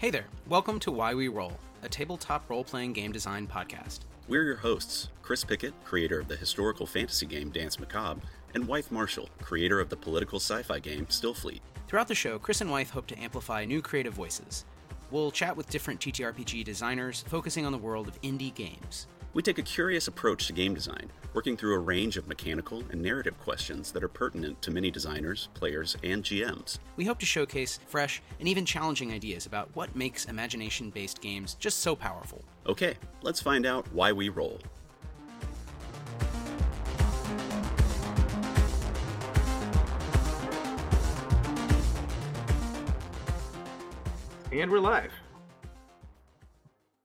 Hey there, welcome to Why We Roll, a tabletop role-playing game design podcast. We're your hosts, Chris Pickett, creator of the historical fantasy game Danse Macabre, and Wythe Marshall, creator of the political sci-fi game Still Fleet. Throughout the show, Chris and Wythe hope to amplify new creative voices. We'll chat with different TTRPG designers, focusing on the world of indie games. We take a curious approach to game design, working through a range of mechanical and narrative questions that are pertinent to many designers, players, and GMs. We hope to showcase fresh and even challenging ideas about what makes imagination-based games just so powerful. Okay, let's find out why we roll. And we're live.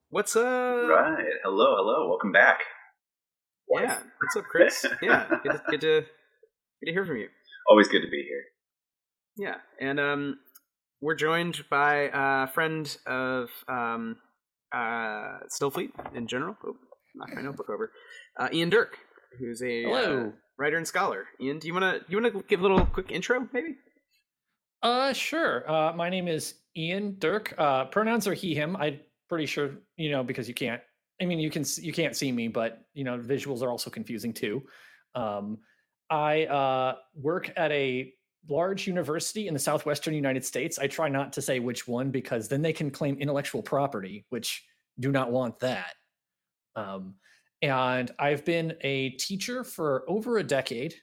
What's up? Right. Hello. Welcome back. What? Yeah. What's up, Chris? Yeah. Good to hear from you. Always good to be here. Yeah. And we're joined by a friend of Stillfleet in general. Oh, knocked my notebook over. Ian Derk, who's a writer and scholar. Ian, do you wanna give a little quick intro, maybe? Sure. My name is Ian Derk. Pronouns are he, him. Pretty sure, because you can't see me, but visuals are also confusing too. I work at a large university in the southwestern United States. I try not to say which one because then they can claim intellectual property, which do not want that. And I've been a teacher for over a decade,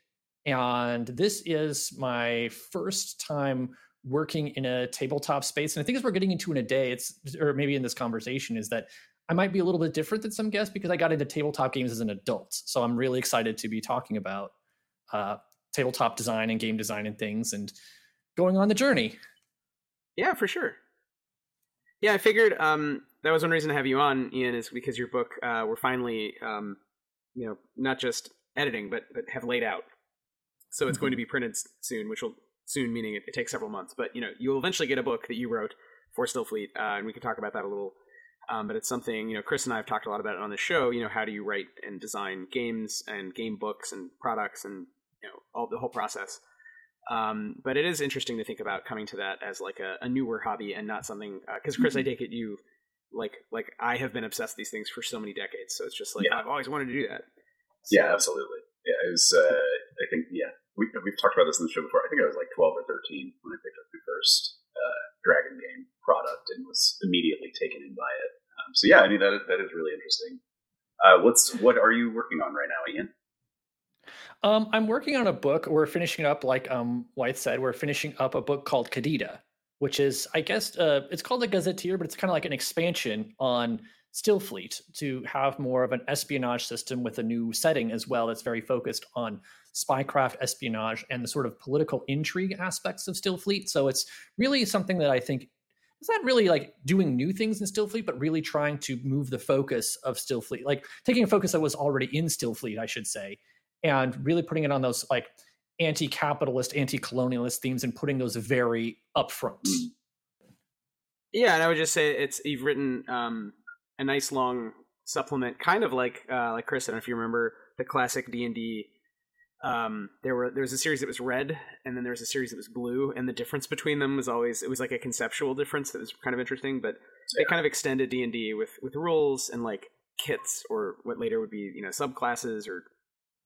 and this is my first time working in a tabletop space. And I think as we're getting into in a day, or maybe in this conversation, is that I might be a little bit different than some guests because I got into tabletop games as an adult. So I'm really excited to be talking about tabletop design and game design and things and going on the journey. Yeah, for sure. Yeah, I figured that was one reason to have you on, Ian, is because your book, we're finally, not just editing, but have laid out. So it's going to be printed soon, which will soon, meaning it takes several months, but you'll eventually get a book that you wrote for Stillfleet, and we can talk about that a little. But it's something Chris and I have talked a lot about it on the show. How do you write and design games and game books and products and the whole process. But it is interesting to think about coming to that as like a newer hobby and not something because Chris, I take it you like I have been obsessed with these things for so many decades, so it's just like I've always wanted to do that. So. Yeah, absolutely. Yeah, it was. I think We've talked about this in the show before. I think I was like 12 or 13 when I picked up my first Dragon game product and was immediately taken in by it. That is really interesting. What are you working on right now, Ian? I'm working on a book. We're finishing up, like Wythe said, we're finishing up a book called Qadida, which is, I guess, it's called a gazetteer, but it's kind of like an expansion on Stillfleet to have more of an espionage system with a new setting as well that's very focused on spycraft, espionage, and the sort of political intrigue aspects of Stillfleet. So it's really something that I think it's not really like doing new things in Stillfleet, but really trying to move the focus of Stillfleet, like taking a focus that was already in Stillfleet, I should say, and really putting it on those like anti-capitalist, anti-colonialist themes and putting those very upfront. Yeah, and I would just say you've written a nice long supplement, kind of like Chris. I don't know if you remember the classic D&D. There was a series that was red, and then there was a series that was blue, and the difference between them was always, it was like a conceptual difference that was kind of interesting, but they kind of extended D&D with rules and like kits, or what later would be subclasses or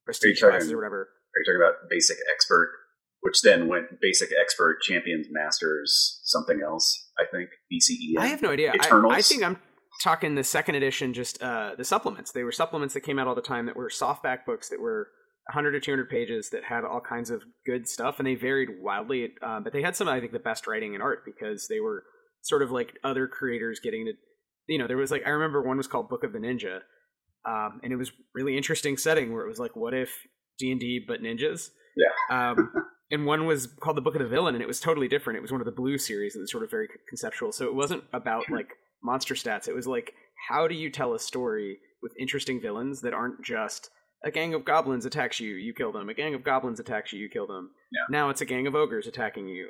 prestige classes or whatever. Are you talking about basic expert, which then went basic expert, champions, masters, something else? I think BCE. I have no idea. Eternals. I think I'm talking the second edition, just the supplements. They were supplements that came out all the time that were softback books that were 100 or 200 pages that had all kinds of good stuff, and they varied wildly, but they had some, I think, the best writing and art because they were sort of like other creators getting to, there was like, I remember one was called Book of the Ninja, and it was really interesting setting where it was like, what if D&D but ninjas? Yeah. And one was called The Book of the Villain, and it was totally different. It was one of the blue series and it was sort of very conceptual. So it wasn't about like monster stats. It was like, how do you tell a story with interesting villains that aren't just a gang of goblins attacks you, you kill them. A gang of goblins attacks you, you kill them. Yeah. Now it's a gang of ogres attacking you.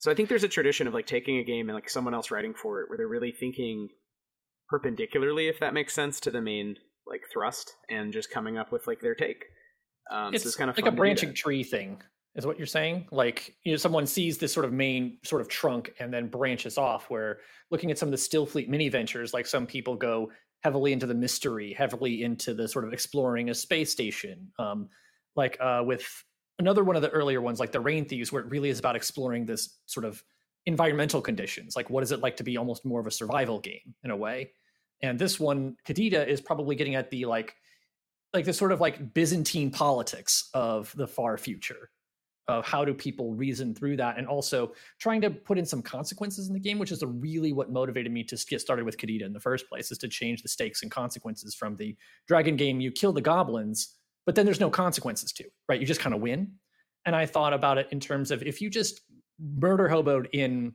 So I think there's a tradition of like taking a game and like someone else writing for it, where they're really thinking perpendicularly, if that makes sense, to the main like thrust, and just coming up with like their take. It's kind of like a branching tree thing. is what you're saying? Like, you know, someone sees this sort of main sort of trunk and then branches off, where looking at some of the Still Fleet mini ventures, like some people go heavily into the mystery, heavily into the sort of exploring a space station. With another one of the earlier ones, like the Rain Thieves, where it really is about exploring this sort of environmental conditions. Like, what is it like to be almost more of a survival game in a way? And this one, Qadida, is probably getting at the like the sort of like Byzantine politics of the far future, of how do people reason through that, and also trying to put in some consequences in the game, which is really what motivated me to get started with Qadida in the first place, is to change the stakes and consequences from the dragon game. You kill the goblins, but then there's no consequences to it, right? You just kind of win. And I thought about it in terms of, if you just murder hoboed in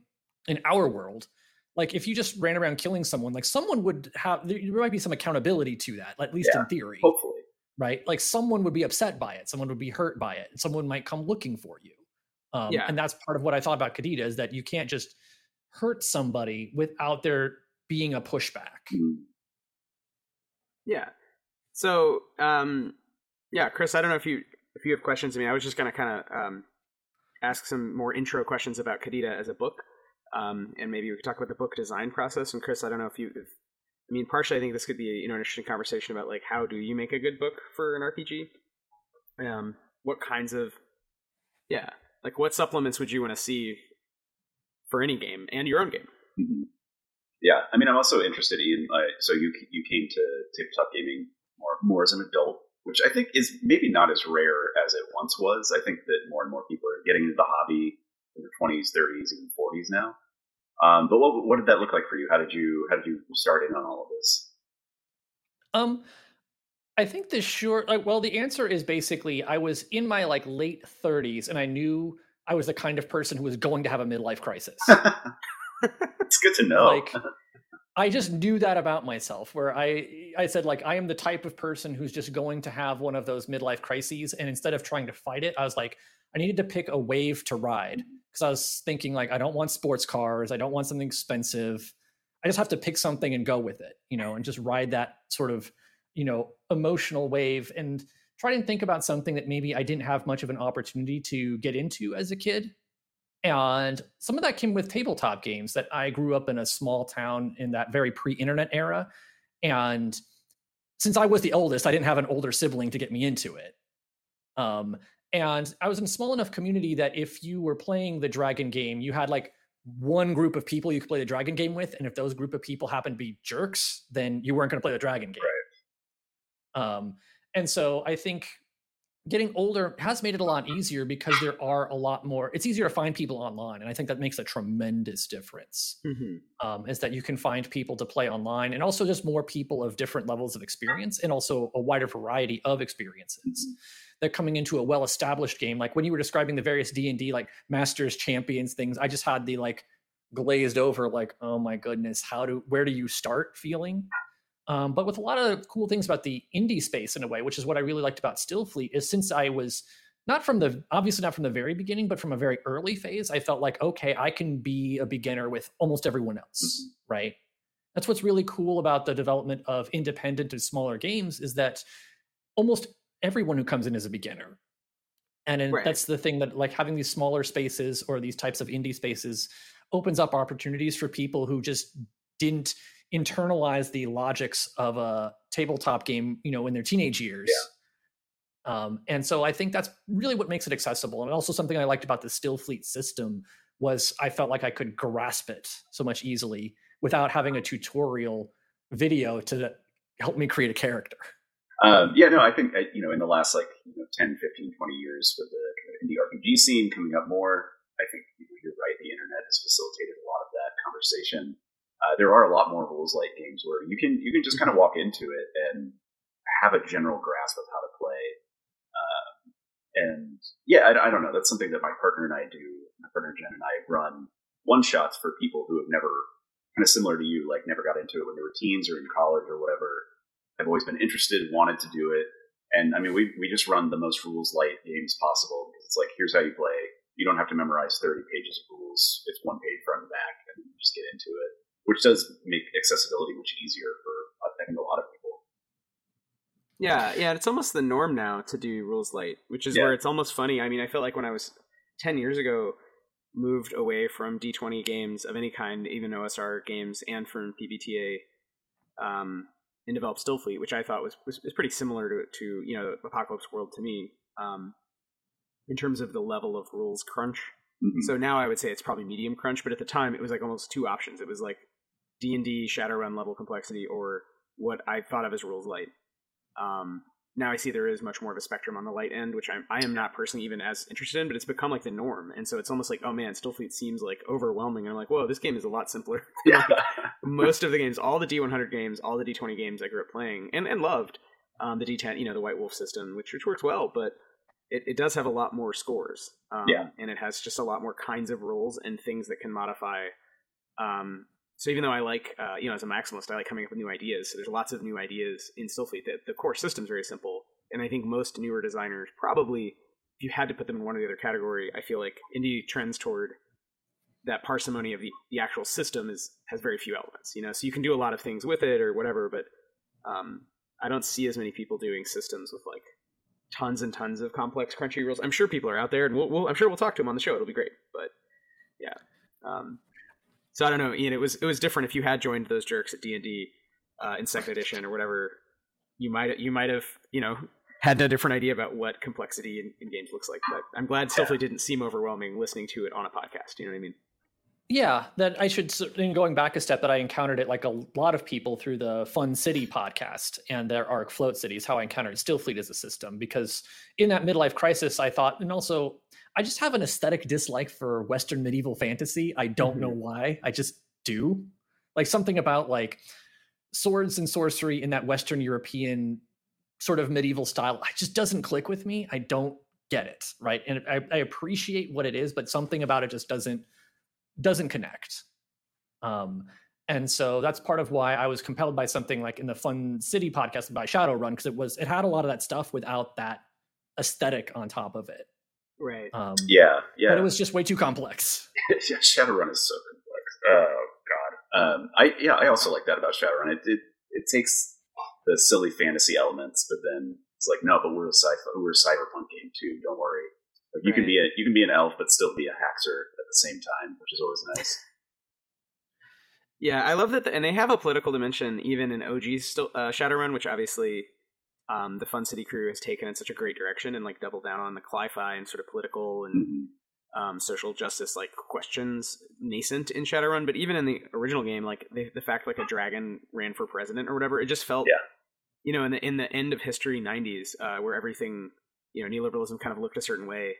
our world, like if you just ran around killing someone, like someone would have, there might be some accountability to that, at least in theory. Hopefully. Right? Like someone would be upset by it. Someone would be hurt by it. And someone might come looking for you. And that's part of what I thought about Qadida, is that you can't just hurt somebody without there being a pushback. Yeah. So, Chris, I don't know if you have questions. I mean, I was just going to kind of ask some more intro questions about Qadida as a book. And maybe we could talk about the book design process. And Chris, I don't know if partially I think this could be an interesting conversation about like, how do you make a good book for an RPG? What kinds of, what supplements would you want to see for any game and your own game? Mm-hmm. Yeah. I mean, I'm also interested in, so you came to tabletop gaming more as an adult, which I think is maybe not as rare as it once was. I think that more and more people are getting into the hobby in their 20s, 30s, even 40s now. But what did that look like for you? How did you start in on all of this? I think the answer is basically I was in my like late 30s and I knew I was the kind of person who was going to have a midlife crisis. It's good to know. Like, I just knew that about myself, where I said like, I am the type of person who's just going to have one of those midlife crises. And instead of trying to fight it, I was like, I needed to pick a wave to ride. Because I was thinking, like, I don't want sports cars. I don't want something expensive. I just have to pick something and go with it, you know, and just ride that sort of, you know, emotional wave and try to think about something that maybe I didn't have much of an opportunity to get into as a kid. And some of that came with tabletop games, that I grew up in a small town in that very pre-internet era. And since I was the oldest, I didn't have an older sibling to get me into it. And I was in a small enough community that if you were playing the dragon game, you had like one group of people you could play the dragon game with. And if those group of people happened to be jerks, then you weren't going to play the dragon game. Right. And so I think getting older has made it a lot easier, because there are a lot more, it's easier to find people online. And I think that makes a tremendous difference, mm-hmm. Is that you can find people to play online, and also just more people of different levels of experience, and also a wider variety of experiences. Mm-hmm. That coming into a well-established game, like when you were describing the various D&D, like masters, champions, things, I just had the like glazed over, like, oh my goodness, where do you start feeling? But with a lot of cool things about the indie space in a way, which is what I really liked about Still Fleet, is since I was not from the very beginning, but from a very early phase, I felt like, okay, I can be a beginner with almost everyone else, mm-hmm. right? That's what's really cool about the development of independent and smaller games, is that almost everyone who comes in is a beginner. And right. That's the thing that like having these smaller spaces or these types of indie spaces opens up opportunities for people who just didn't internalize the logics of a tabletop game, you know, in their teenage years. Yeah. And so I think that's really what makes it accessible. And also something I liked about the Still Fleet system was I felt like I could grasp it so much easily without having a tutorial video to help me create a character. I think, you know, in the last, 10, 15, 20 years with the indie RPG scene coming up more, I think you're right, the internet has facilitated a lot of that conversation. There are a lot more rules-light games where you can just kind of walk into it and have a general grasp of how to play. I don't know, that's something that my partner Jen and I run one-shots for people who have never, kind of similar to you, like never got into it when they were teens or in college or whatever. I've always been interested, wanted to do it. And I mean, we just run the most rules light games possible. It's like, here's how you play. You don't have to memorize 30 pages of rules. It's one page front and back, and you just get into it, which does make accessibility much easier for, I think, a lot of people. Yeah, it's almost the norm now to do rules light, which is where it's almost funny. I mean, I feel like when I was 10 years ago, moved away from D20 games of any kind, even OSR games, and from PBTA, and developed Still Fleet, which I thought was pretty similar to you know, Apocalypse World to me, in terms of the level of rules crunch. Mm-hmm. So now I would say it's probably medium crunch, but at the time it was like almost two options. It was like D&D, Shadowrun level complexity, or what I thought of as rules light. Now I see there is much more of a spectrum on the light end, which I am not personally even as interested in, but it's become like the norm. And so it's almost like, oh man, Stillfleet seems like overwhelming. And I'm like, whoa, this game is a lot simpler. Yeah. Like, most of the games, all the D100 games, all the D20 games I grew up playing and loved, the D10, you know, the White Wolf system, which works well, but it does have a lot more scores. And it has just a lot more kinds of rules and things that can modify. So even though I like, as a maximalist, I like coming up with new ideas. So there's lots of new ideas in Stillfleet. The core system is very simple. And I think most newer designers probably, if you had to put them in one or the other category, I feel like indie trends toward that parsimony of the actual system has very few elements. You know, so you can do a lot of things with it or whatever, but I don't see as many people doing systems with like tons and tons of complex crunchy rules. I'm sure people are out there, and I'm sure we'll talk to them on the show. It'll be great, but yeah. So I don't know, Ian, it was different if you had joined those jerks at D&D in second edition or whatever. You might have, you know, had a different idea about what complexity in games looks like. But I'm glad Stillfleet didn't seem overwhelming listening to it on a podcast. You know what I mean? Yeah, that I should, in going back a step, that I encountered it like a lot of people through the Fun City podcast and their arc Float Cities, how I encountered Stillfleet as a system. Because in that midlife crisis, I thought, and also I just have an aesthetic dislike for Western medieval fantasy. I don't know why. I just do. Like something about like swords and sorcery in that Western European sort of medieval style. It just doesn't click with me. I don't get it. Right. And I appreciate what it is, but something about it just doesn't connect. And so that's part of why I was compelled by something like in the Fun City podcast by Shadowrun, because it had a lot of that stuff without that aesthetic on top of it. Right. Yeah. But it was just way too complex. Yeah, Shadowrun is so complex. Oh God. I also like that about Shadowrun. It takes the silly fantasy elements, but then it's like, no, but we're a cyberpunk game too. Don't worry. Like, you can be an elf, but still be a hacker at the same time, which is always nice. Yeah, I love that, and they have a political dimension even in OG Shadowrun, which obviously. The Fun City crew has taken in such a great direction and like doubled down on the cli-fi and sort of political and social justice like questions nascent in Shadowrun. But even in the original game, like the fact like a dragon ran for president or whatever, it just felt, you know, in the end of history 90s, where everything, you know, neoliberalism kind of looked a certain way.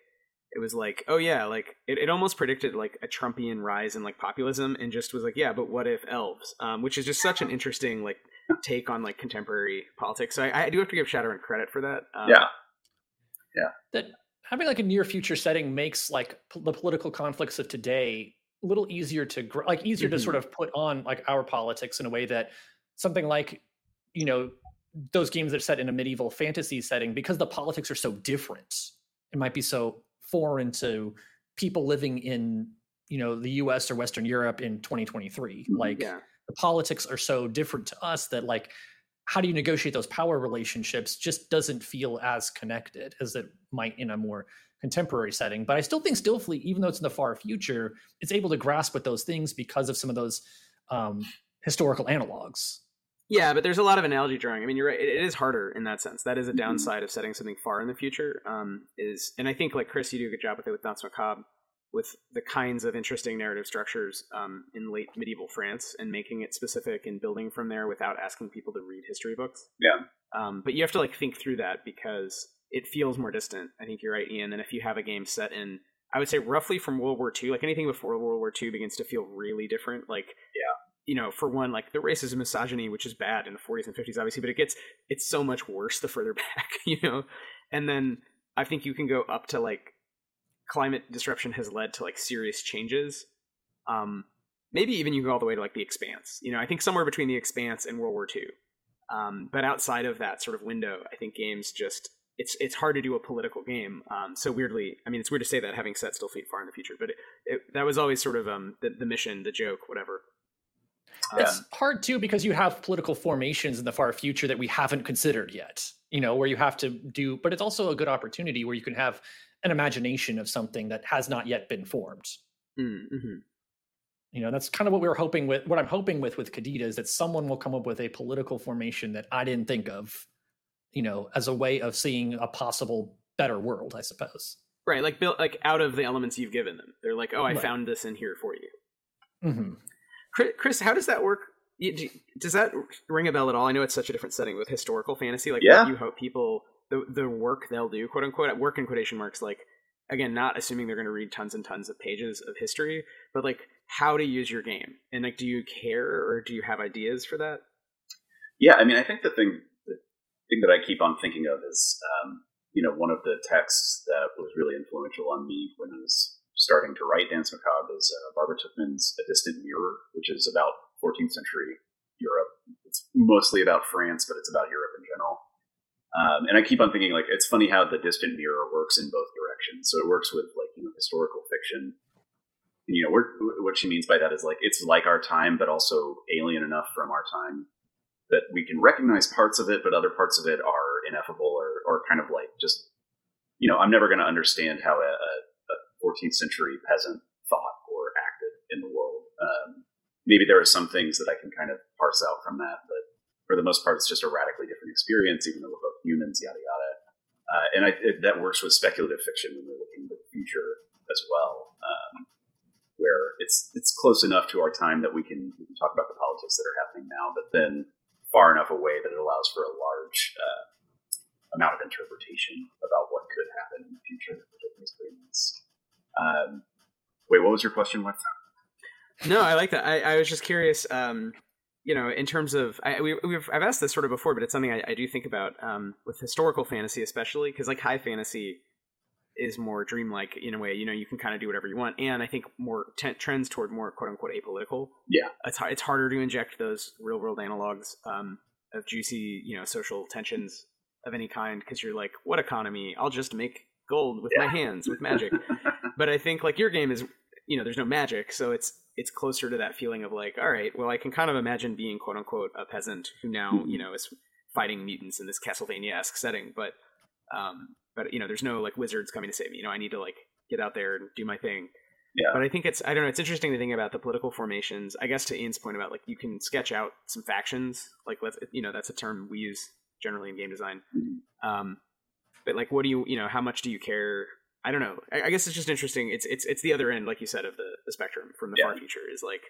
It was like, oh yeah, like it almost predicted like a Trumpian rise in like populism and just was like, yeah, but what if elves? Which is just such an interesting like take on like contemporary politics. So I do have to give Shadowrun credit for that. Yeah. That having like a near future setting makes like the political conflicts of today a little easier to like easier to sort of put on like our politics in a way that something like, you know, those games that are set in a medieval fantasy setting, because the politics are so different, it might be so foreign to people living in, you know, the US or Western Europe in 2023. Like the politics are so different to us that like, how do you negotiate those power relationships just doesn't feel as connected as it might in a more contemporary setting. But I still think Stillfleet, even though it's in the far future, it's able to grasp at those things because of some of those historical analogs. Yeah, but there's a lot of analogy drawing. I mean, you're right. It is harder in that sense. That is a downside of setting something far in the future. And I think like Chris, you do a good job with it with Danse Macabre, with the kinds of interesting narrative structures in late medieval France and making it specific and building from there without asking people to read history books. Yeah. But you have to like think through that because it feels more distant. I think you're right, Ian. And if you have a game set in, I would say roughly from World War II, like anything before World War II begins to feel really different. Like, you know, for one, like the racism, misogyny, which is bad in the 40s and 50s, obviously, but it's so much worse the further back, you know? And then I think you can go up to like, climate disruption has led to like serious changes. Maybe even you go all the way to like The Expanse, you know, I think somewhere between The Expanse and World War II. But outside of that sort of window, I think games just, it's hard to do a political game. So weirdly, I mean, it's weird to say that having set Stillfleet far in the future, but that was always sort of the mission, the joke, whatever. It's hard too, because you have political formations in the far future that we haven't considered yet. you know, where you have to do, but it's also a good opportunity where you can have an imagination of something that has not yet been formed. Mm-hmm. You know, that's kind of what we were hoping with, what I'm hoping with Qadida is that someone will come up with a political formation that I didn't think of, you know, as a way of seeing a possible better world, I suppose. Right, like built like out of the elements you've given them. They're like, oh, I found this in here for you. Mm-hmm. Chris, how does that work? Does that ring a bell at all? I know it's such a different setting with historical fantasy. Like, what you hope people, the work they'll do, quote unquote, work in quotation marks, like, again, not assuming they're going to read tons and tons of pages of history, but like how to use your game. And like, do you care or do you have ideas for that? Yeah, I mean, I think the thing that I keep on thinking of is, you know, one of the texts that was really influential on me when I was starting to write Danse Macabre is Barbara Tuchman's A Distant Mirror, which is about 14th century Europe. It's mostly about France, but it's about Europe in general. And I keep on thinking, like, it's funny how the distant mirror works in both directions. So it works with, like, you know, historical fiction. And, you know, what she means by that is, like, it's like our time, but also alien enough from our time that we can recognize parts of it, but other parts of it are ineffable or kind of like just, you know, I'm never going to understand how a 14th century peasant thought or acted in the world. Maybe there are some things that I can kind of parse out from that, but for the most part, it's just a radically different experience, even though we're both humans, yada, yada. And that works with speculative fiction when we're looking to the future as well, where it's close enough to our time that we can talk about the politics that are happening now, but then far enough away that it allows for a large amount of interpretation about what could happen in the future. Wait, what was your question? What? No, I like that. I was just curious, you know, in terms of I've asked this sort of before, but it's something I do think about with historical fantasy, especially because like high fantasy is more dreamlike in a way. You know, you can kind of do whatever you want, and I think more trends toward more quote unquote apolitical. Yeah, it's harder to inject those real world analogs of juicy, you know, social tensions of any kind because you're like, what economy? I'll just make gold with my hands with magic. But I think like your game is, you know, there's no magic, so it's closer to that feeling of like, all right, well, I can kind of imagine being quote unquote a peasant who now, you know, is fighting mutants in this Castlevania-esque setting, but you know, there's no like wizards coming to save me. You know, I need to like get out there and do my thing. Yeah. But I think I don't know. It's interesting to think about the political formations. I guess to Ian's point about like you can sketch out some factions. Like let's, you know, that's a term we use generally in game design. But like, what do you know? How much do you care? I don't know. I guess it's just interesting. It's the other end, like you said, of the spectrum from the far future is like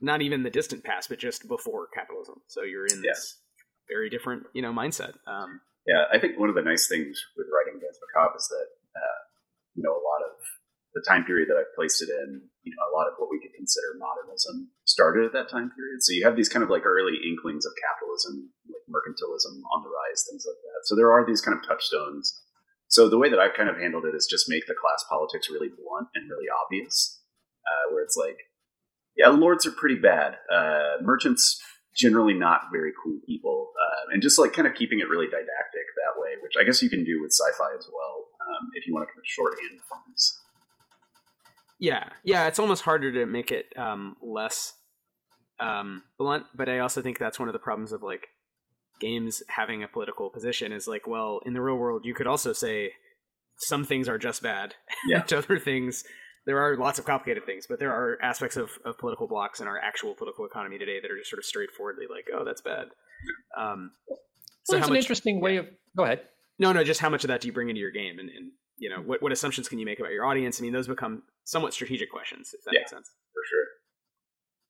not even the distant past, but just before capitalism. So you're in this very different, you know, mindset. Yeah, I think one of the nice things with writing Danse Macabre is that, you know, a lot of the time period that I've placed it in, you know, a lot of what we could consider modernism started at that time period. So you have these kind of like early inklings of capitalism, like mercantilism on the rise, things like that. So there are these kind of touchstones. So the way that I've kind of handled it is just make the class politics really blunt and really obvious, where it's like, yeah, lords are pretty bad. Merchants, generally not very cool people. And just like kind of keeping it really didactic that way, which I guess you can do with sci-fi as well, if you want to kind of shorthand things. Yeah, it's almost harder to make it less blunt, but I also think that's one of the problems of like, games having a political position is like, well, in the real world you could also say some things are just bad to other things. There are lots of complicated things, but there are aspects of political blocks in our actual political economy today that are just sort of straightforwardly like, oh, that's bad. So it's an interesting way of go ahead. No, just how much of that do you bring into your game, and you know, what assumptions can you make about your audience? I mean, those become somewhat strategic questions, if that makes sense. For sure.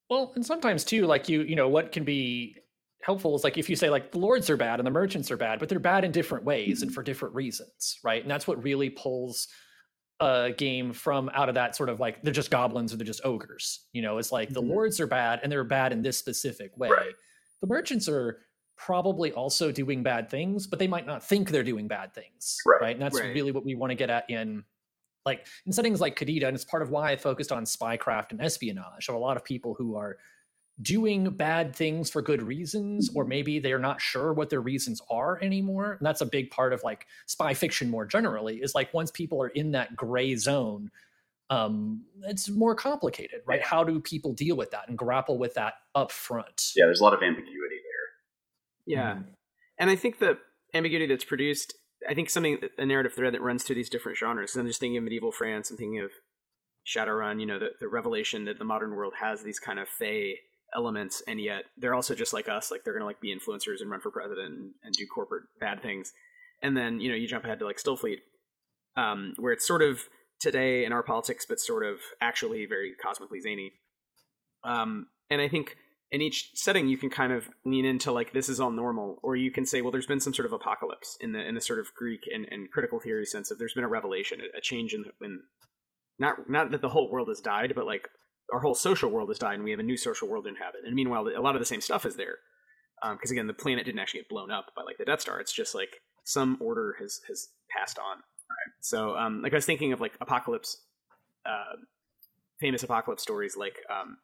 Well, and sometimes too, like you know, what can be helpful is like if you say like the lords are bad and the merchants are bad, but they're bad in different ways and for different reasons, right? And that's what really pulls a game from out of that sort of like they're just goblins or they're just ogres. You know, it's like the lords are bad and they're bad in this specific way. Right. The merchants are probably also doing bad things, but they might not think they're doing bad things, right? And that's really what we want to get at in settings like Qadida, and it's part of why I focused on spycraft and espionage. So a lot of people who are doing bad things for good reasons, or maybe they're not sure what their reasons are anymore. And that's a big part of like spy fiction more generally is like once people are in that gray zone, it's more complicated, right? Yeah. How do people deal with that and grapple with that up front? Yeah, there's a lot of ambiguity there. Yeah. Mm-hmm. And I think that ambiguity that's produced, I think a narrative thread that runs through these different genres. So I'm just thinking of medieval France. I'm thinking of Shadowrun, the revelation that the modern world has these kind of fey elements, and yet they're also just like us, like they're going to like be influencers and run for president and do corporate bad things. And then, you jump ahead to like Stillfleet, where it's sort of today in our politics, but sort of actually very cosmically zany. And I think in each setting, you can kind of lean into like, this is all normal, or you can say, well, there's been some sort of apocalypse in the sort of Greek and critical theory sense of there's been a revelation, a change in not that the whole world has died, but like our whole social world has died and we have a new social world to inhabit. And meanwhile, a lot of the same stuff is there. Because again, the planet didn't actually get blown up by like the Death Star. It's just like some order has passed on. Right? So like I was thinking of like apocalypse, famous apocalypse stories like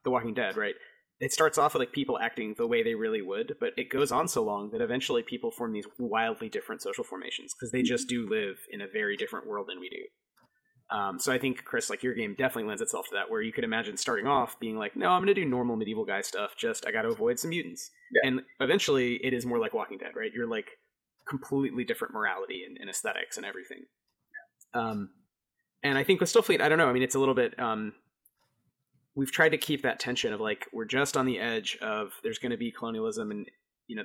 The Walking Dead, right? It starts off with like people acting the way they really would, but it goes on so long that eventually people form these wildly different social formations because they just do live in a very different world than we do. So I think, Chris, like your game definitely lends itself to that, where you could imagine starting off being like, no, I'm going to do normal medieval guy stuff. Just I got to avoid some mutants. Yeah. And eventually it is more like Walking Dead, right? You're like completely different morality and aesthetics and everything. Yeah. And I think with Stillfleet, I don't know. I mean, it's a little bit... we've tried to keep that tension of like, we're just on the edge of there's going to be colonialism and,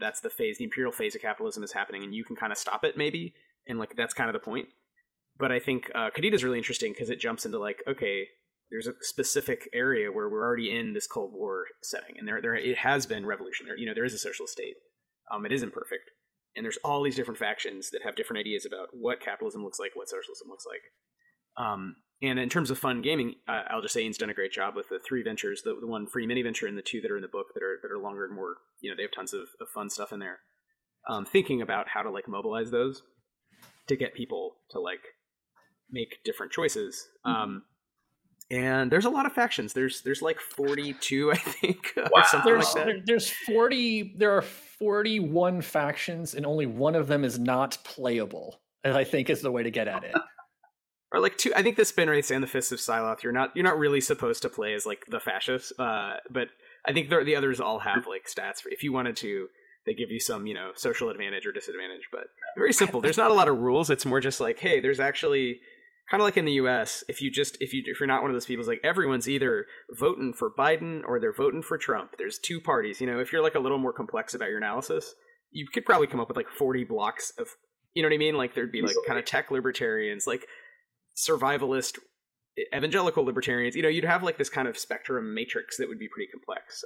that's the phase, the imperial phase of capitalism is happening and you can kind of stop it maybe. And like, that's kind of the point. But I think Qadida is really interesting because it jumps into like, okay, there's a specific area where we're already in this Cold War setting. And there it has been revolutionary. There is a socialist state. It is imperfect. And there's all these different factions that have different ideas about what capitalism looks like, what socialism looks like. And in terms of fun gaming, I'll just say Ian's done a great job with the three ventures, the one free mini venture and the two that are in the book that are longer and more, they have tons of fun stuff in there. Thinking about how to like mobilize those to get people to like make different choices. And there's a lot of factions. There's like 42, I think, or something like that. There are 41 factions and only one of them is not playable, and I think is the way to get at it. Or like two, I think the Spin Race and the Fists of Psyloth, you're not really supposed to play as like the fascists, but I think the others all have like stats for, if you wanted to, they give you some, social advantage or disadvantage, but very simple. There's not a lot of rules. It's more just like, hey, there's actually kind of like in the US, if you're not one of those people, it's like everyone's either voting for Biden or they're voting for Trump. There's two parties, if you're like a little more complex about your analysis, you could probably come up with like 40 blocks of, you know what I mean? Like there'd be like kind of tech libertarians, like survivalist evangelical libertarians, you'd have like this kind of spectrum matrix that would be pretty complex.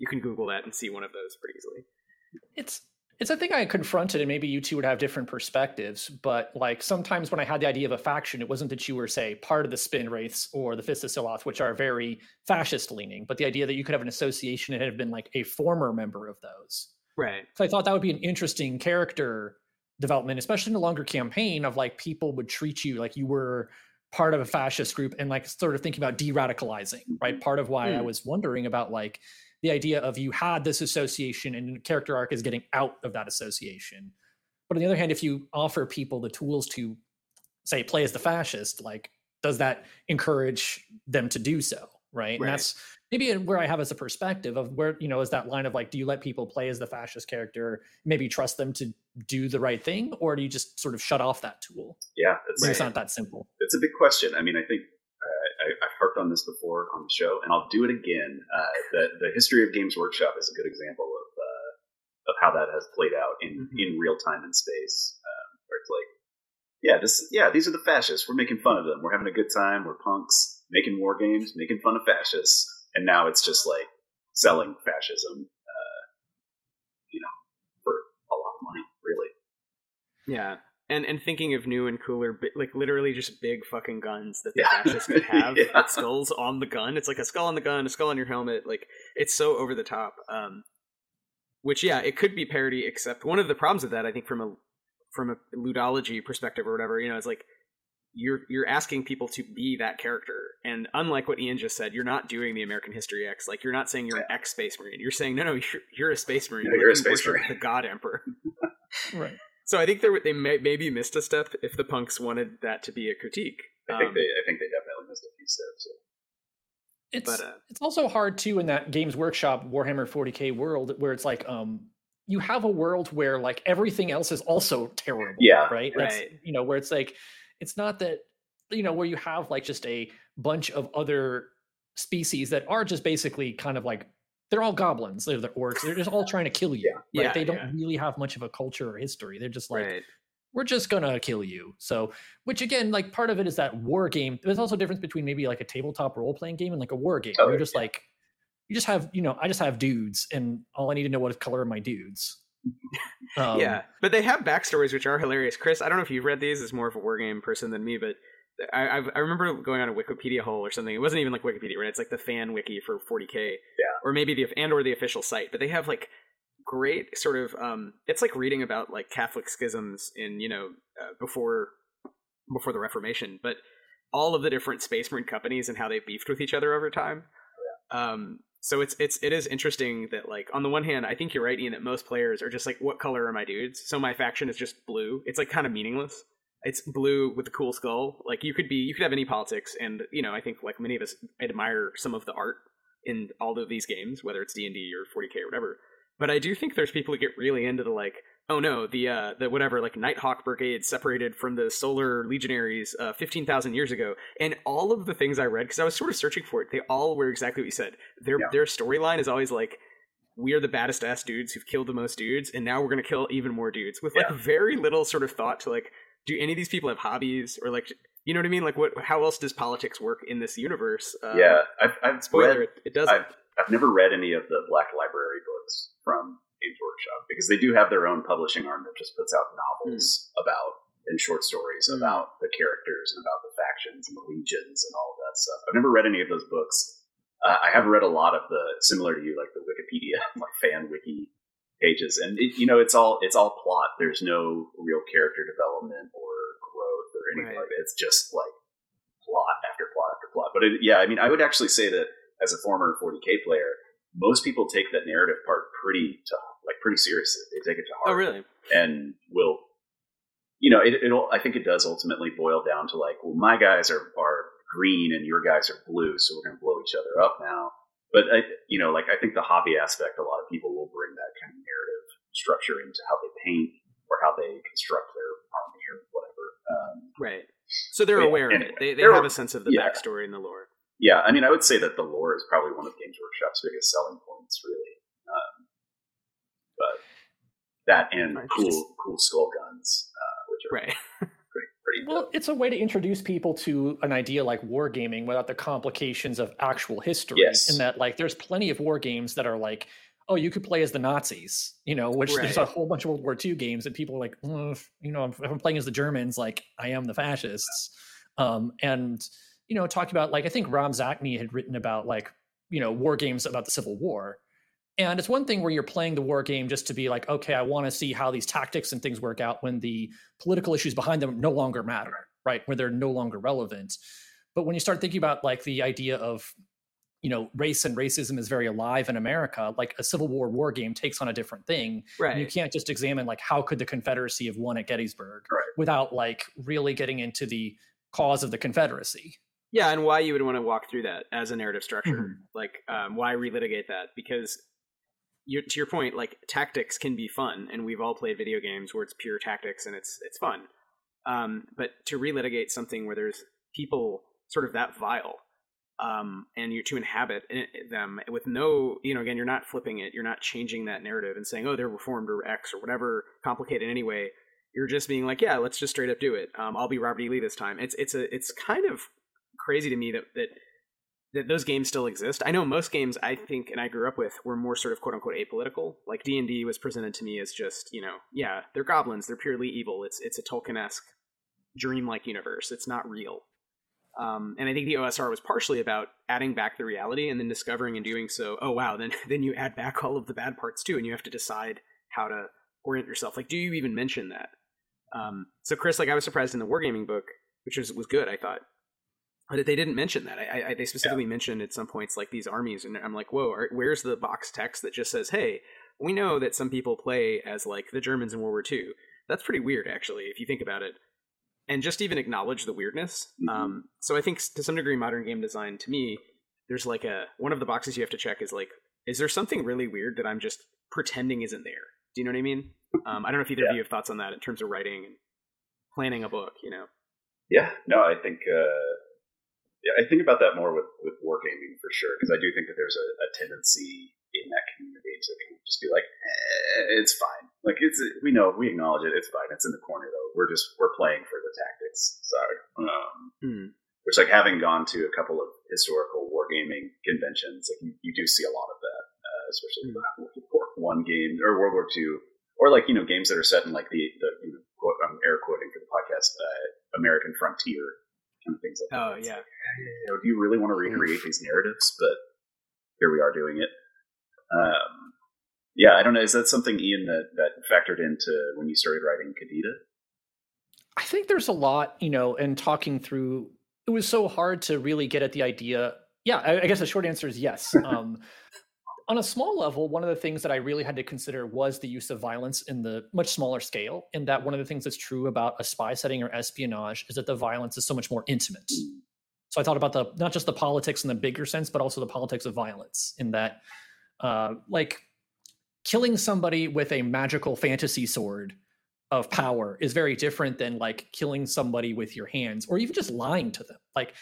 You can Google that and see one of those pretty easily. It's a thing I confronted, and maybe you two would have different perspectives, but like sometimes when I had the idea of a faction, it wasn't that you were, say, part of the Spin Wraiths or the Fists of Siloth, which are very fascist leaning, but the idea that you could have an association and have been like a former member of those, right? So I thought that would be an interesting character development, especially in a longer campaign, of like people would treat you like you were part of a fascist group, and like sort of thinking about de-radicalizing, right? Part of why I was wondering about like the idea of you had this association and character arc is getting out of that association. But on the other hand, if you offer people the tools to say play as the fascist, like does that encourage them to do so, right? And that's maybe where I have as a perspective of where, is that line of like, do you let people play as the fascist character, maybe trust them to do the right thing, or do you just sort of shut off that tool? Yeah. It's not that simple. It's a big question. I mean, I think I've harped on this before on the show, and I'll do it again. The history of Games Workshop is a good example of how that has played out in real time and space, where it's like, these are the fascists. We're making fun of them. We're having a good time. We're punks, making war games, making fun of fascists. And now it's just like selling fascism, for a lot of money, really. Yeah. And thinking of new and cooler, like literally just big fucking guns that the fascists could have with skulls on the gun. It's like a skull on the gun, a skull on your helmet. Like it's so over the top, which, it could be parody, except one of the problems with that, I think from a ludology perspective or whatever, it's like, you're asking people to be that character. And unlike what Ian just said, you're not doing the American History X. Like, you're not saying you're an ex-Space Marine. You're saying, no, you're a Space Marine. Yeah, you're a Space Marine. The God Emperor. Right. So I think they maybe missed a step if the punks wanted that to be a critique. I think they definitely missed a few steps. Yeah. It's also hard, too, in that Games Workshop Warhammer 40k world where it's like you have a world where like everything else is also terrible. Yeah. Right. Right. It's, you know, where it's like, it's not that, you know, where you have like just a bunch of other species that are just basically kind of like, they're all goblins. They're the orcs. They're just all trying to kill you. Yeah. Right? Yeah, they don't really have much of a culture or history. They're just like, we're just going to kill you. So, which again, like part of it is that war game. There's also a difference between maybe like a tabletop role-playing game and like a war game. You're just like, you just have, you know, I just have dudes and all I need to know what color are my dudes. Yeah. But they have backstories, which are hilarious. Chris, I don't know if you've read these as more of a war game person than me, but I remember going on a Wikipedia hole or something. It wasn't even like Wikipedia, right? It's like the fan wiki for 40k, or maybe or the official site. But they have like great sort of it's like reading about like Catholic schisms in, you know, before the Reformation, but all of the different Space Marine companies and how they beefed with each other over time. So it is interesting that like on the one hand, I think you're right, Ian, that most players are just like, what color are my dudes? So my faction is just blue. It's like kind of meaningless. It's blue with a cool skull. Like you could have any politics, and you know, I think like many of us admire some of the art in all of these games, whether it's D&D or 40k or whatever. But I do think there's people who get really into the like, oh no, the whatever, like Nighthawk Brigade separated from the Solar Legionaries 15,000 years ago, and all of the things I read, because I was sort of searching for it, they all were exactly what you said. Their storyline is always like, we're the baddest ass dudes who've killed the most dudes, and now we're gonna kill even more dudes, with like very little sort of thought to like, do any of these people have hobbies, or like, you know what I mean? Like, what? How else does politics work in this universe? I've spoiled it. I've never read any of the Black Library books from Games Workshop, because they do have their own publishing arm that just puts out novels about and short stories about the characters and about the factions and the legions and all of that stuff. I've never read any of those books. I have read a lot of the, similar to you, like the Wikipedia, like fan wiki pages, and it, you know, it's all plot. There's no real character development or growth or anything like that. It's just like plot after plot after plot. But I mean, I would actually say that as a former 40k player, most people take that narrative part pretty seriously. They take it to heart. Oh, really? And will, you know, it'll. I think it does ultimately boil down to like, well, my guys are green and your guys are blue, so we're going to blow each other up now. But I think the hobby aspect, a lot of people will bring that kind of narrative structure into how they paint or how they construct their army or whatever. Right. So they're aware of it. They have a sense of the backstory and the lore. Yeah, I mean, I would say that the lore is probably one of Games Workshop's biggest selling points, really. But that and cool skull guns, which are pretty cool. Well, it's a way to introduce people to an idea like wargaming without the complications of actual history. Yes. In that, like, there's plenty of war games that are like, oh, you could play as the Nazis, you know, which there's a whole bunch of World War II games that people are like, you know, if I'm playing as the Germans, like, I am the fascists. And, you know, talked about, like, I think Rob Zachney had written about, like, you know, war games about the Civil War. And it's one thing where you're playing the war game just to be like, okay, I want to see how these tactics and things work out when the political issues behind them no longer matter, right? Where they're no longer relevant. But when you start thinking about, like, the idea of, you know, race and racism is very alive in America, like a Civil War war game takes on a different thing. Right. And you can't just examine, like, how could the Confederacy have won at Gettysburg without, like, really getting into the cause of the Confederacy. Yeah, and why you would want to walk through that as a narrative structure. Mm-hmm. Like, why relitigate that? Because, to your point, like, tactics can be fun, and we've all played video games where it's pure tactics and it's fun. But to relitigate something where there's people sort of that vile, and you're to inhabit them with no, you know, again, you're not flipping it, you're not changing that narrative and saying, oh, they're reformed or X or whatever, complicated in any way. You're just being like, yeah, let's just straight up do it. I'll be Robert E. Lee this time. It's kind of crazy to me that those games still exist. I know most games I think, and I grew up with, were more sort of quote unquote apolitical. Like D&D was presented to me as just, you know, yeah, they're goblins, they're purely evil. It's a Tolkien-esque dreamlike universe. It's not real. And I think the OSR was partially about adding back the reality and then discovering and doing so. Oh wow, then you add back all of the bad parts too, and you have to decide how to orient yourself. Like, do you even mention that? So Chris, like, I was surprised in the wargaming book, which was good, I thought. But they didn't mention that. They specifically mentioned at some points, like, these armies, and I'm like, whoa, where's the box text that just says, hey, we know that some people play as, like, the Germans in World War II. That's pretty weird, actually, if you think about it. And just even acknowledge the weirdness. Mm-hmm. So I think, to some degree, modern game design, to me, there's, like, one of the boxes you have to check is, like, is there something really weird that I'm just pretending isn't there? Do you know what I mean? I don't know if either of you have thoughts on that in terms of writing and planning a book, you know? Yeah, no, I think, I think about that more with wargaming for sure, because I do think that there's a tendency in that community to just be like, it's fine. Like, it's, we know, we acknowledge it, it's fine, it's in the corner though. We're playing for the tactics. Sorry. Which, like, having gone to a couple of historical wargaming conventions, like you do see a lot of that, especially World War I games or World War II, or like, you know, games that are set in like the you know, quote, I'm air quoting for the podcast, American frontier kind of things like that. Oh yeah. Like, you know, do you really want to recreate these narratives? But here we are doing it. Yeah, I don't know. Is that something, Ian, that factored into when you started writing Qadida? I think there's a lot, you know, and talking through. It was so hard to really get at the idea. Yeah, I guess the short answer is yes. On a small level, one of the things that I really had to consider was the use of violence in the much smaller scale. And that one of the things that's true about a spy setting or espionage is that the violence is so much more intimate. So I thought about not just the politics in the bigger sense, but also the politics of violence in that, like, killing somebody with a magical fantasy sword of power is very different than like killing somebody with your hands, or even just lying to them. Like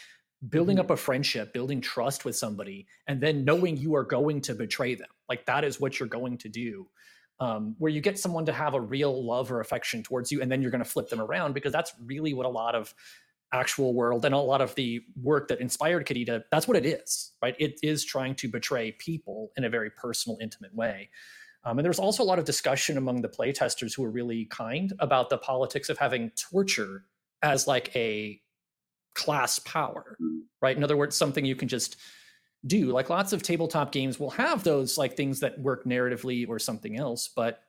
building up a friendship, building trust with somebody, and then knowing you are going to betray them. Like that is what you're going to do, where you get someone to have a real love or affection towards you, and then you're going to flip them around, because that's really what a lot of actual world and a lot of the work that inspired Qadida, that's what it is, right? It is trying to betray people in a very personal, intimate way. And there's also a lot of discussion among the playtesters who were really kind about the politics of having torture as like a class power, right? In other words, something you can just do. Like lots of tabletop games will have those like things that work narratively or something else. But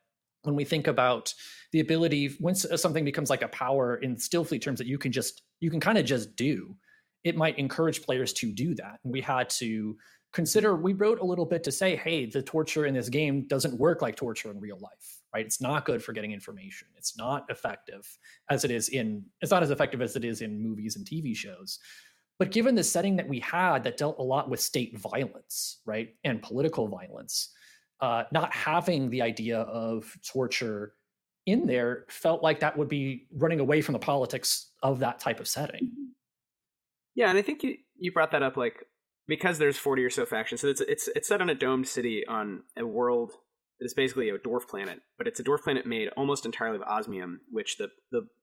when we think about the ability, once something becomes like a power in Stillfleet terms that you can kind of just do, it might encourage players to do that. And we had to consider, we wrote a little bit to say, hey, the torture in this game doesn't work like torture in real life, right? It's not good for getting information. It's not effective as it is in, it's not as effective as it is in movies and TV shows. But given the setting that we had that dealt a lot with state violence, right? And political violence, not having the idea of torture in there felt like that would be running away from the politics of that type of setting. Yeah. And I think you brought that up, like, because there's 40 or so factions, so it's set on a domed city on a world that is basically a dwarf planet, but it's a dwarf planet made almost entirely of osmium, which the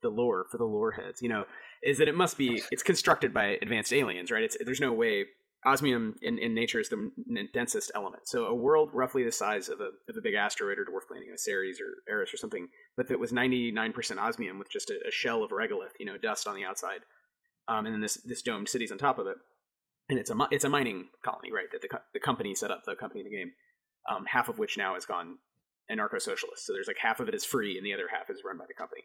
lore for the lore heads, you know, is that it must be, it's constructed by advanced aliens, right? There's no way, osmium in nature is the densest element. So a world roughly the size of a big asteroid or dwarf planet, you know, Ceres or Eris or something, but that was 99% osmium with just a shell of regolith, you know, dust on the outside, and then this domed city's on top of it. And it's a mining colony, right, that the company set up, the company in the game, half of which now has gone anarcho-socialist. So there's like half of it is free and the other half is run by the company.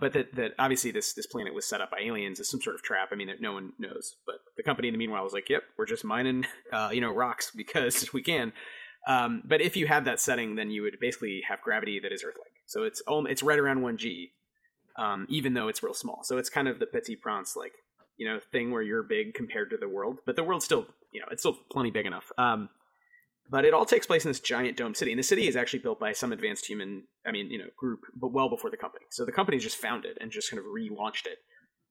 But that obviously this planet was set up by aliens as some sort of trap. I mean, no one knows. But the company in the meanwhile was like, yep, we're just mining, you know, rocks because we can. But if you had that setting, then you would basically have gravity that is Earth-like. So it's right around 1G, even though it's real small. So it's kind of the petit prince, like, you know, thing where you're big compared to the world, but the world's still, you know, it's still plenty big enough. But it all takes place in this giant dome city, and the city is actually built by some advanced human, I mean, you know, group, but well before the company. So the company just found it and just kind of relaunched it,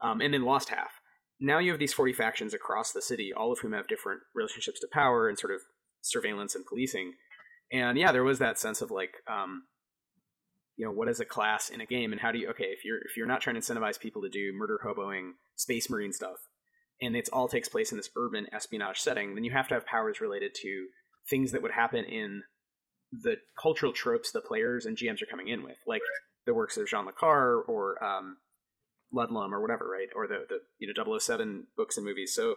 and then lost half. Now you have these 40 factions across the city, all of whom have different relationships to power and sort of surveillance and policing. And yeah, there was that sense of like, you know, what is a class in a game, and how do you, okay, if you're not trying to incentivize people to do murder hoboing, space marine stuff, and it all takes place in this urban espionage setting, then you have to have powers related to things that would happen in the cultural tropes the players and GMs are coming in with, like the works of Jean Le Carre or Ludlum or whatever, right? Or the you know, 007 books and movies. So,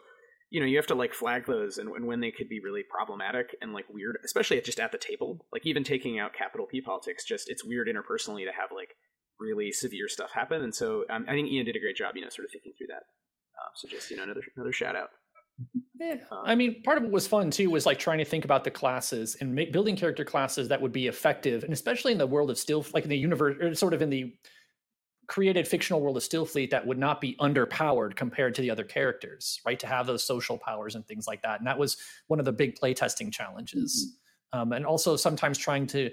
you know, you have to like flag those and when they could be really problematic and like weird, especially just at the table, like even taking out capital P politics, just it's weird interpersonally to have like really severe stuff happen. And so I think Ian did a great job, you know, sort of thinking through that. So just, you know, another shout out. Yeah. I mean, part of what was fun too was like trying to think about the classes and building character classes that would be effective. And especially in the world of Still, like in the universe, or sort of in the created fictional world of Stillfleet, that would not be underpowered compared to the other characters, right? To have those social powers and things like that. And that was one of the big playtesting challenges. And also sometimes trying to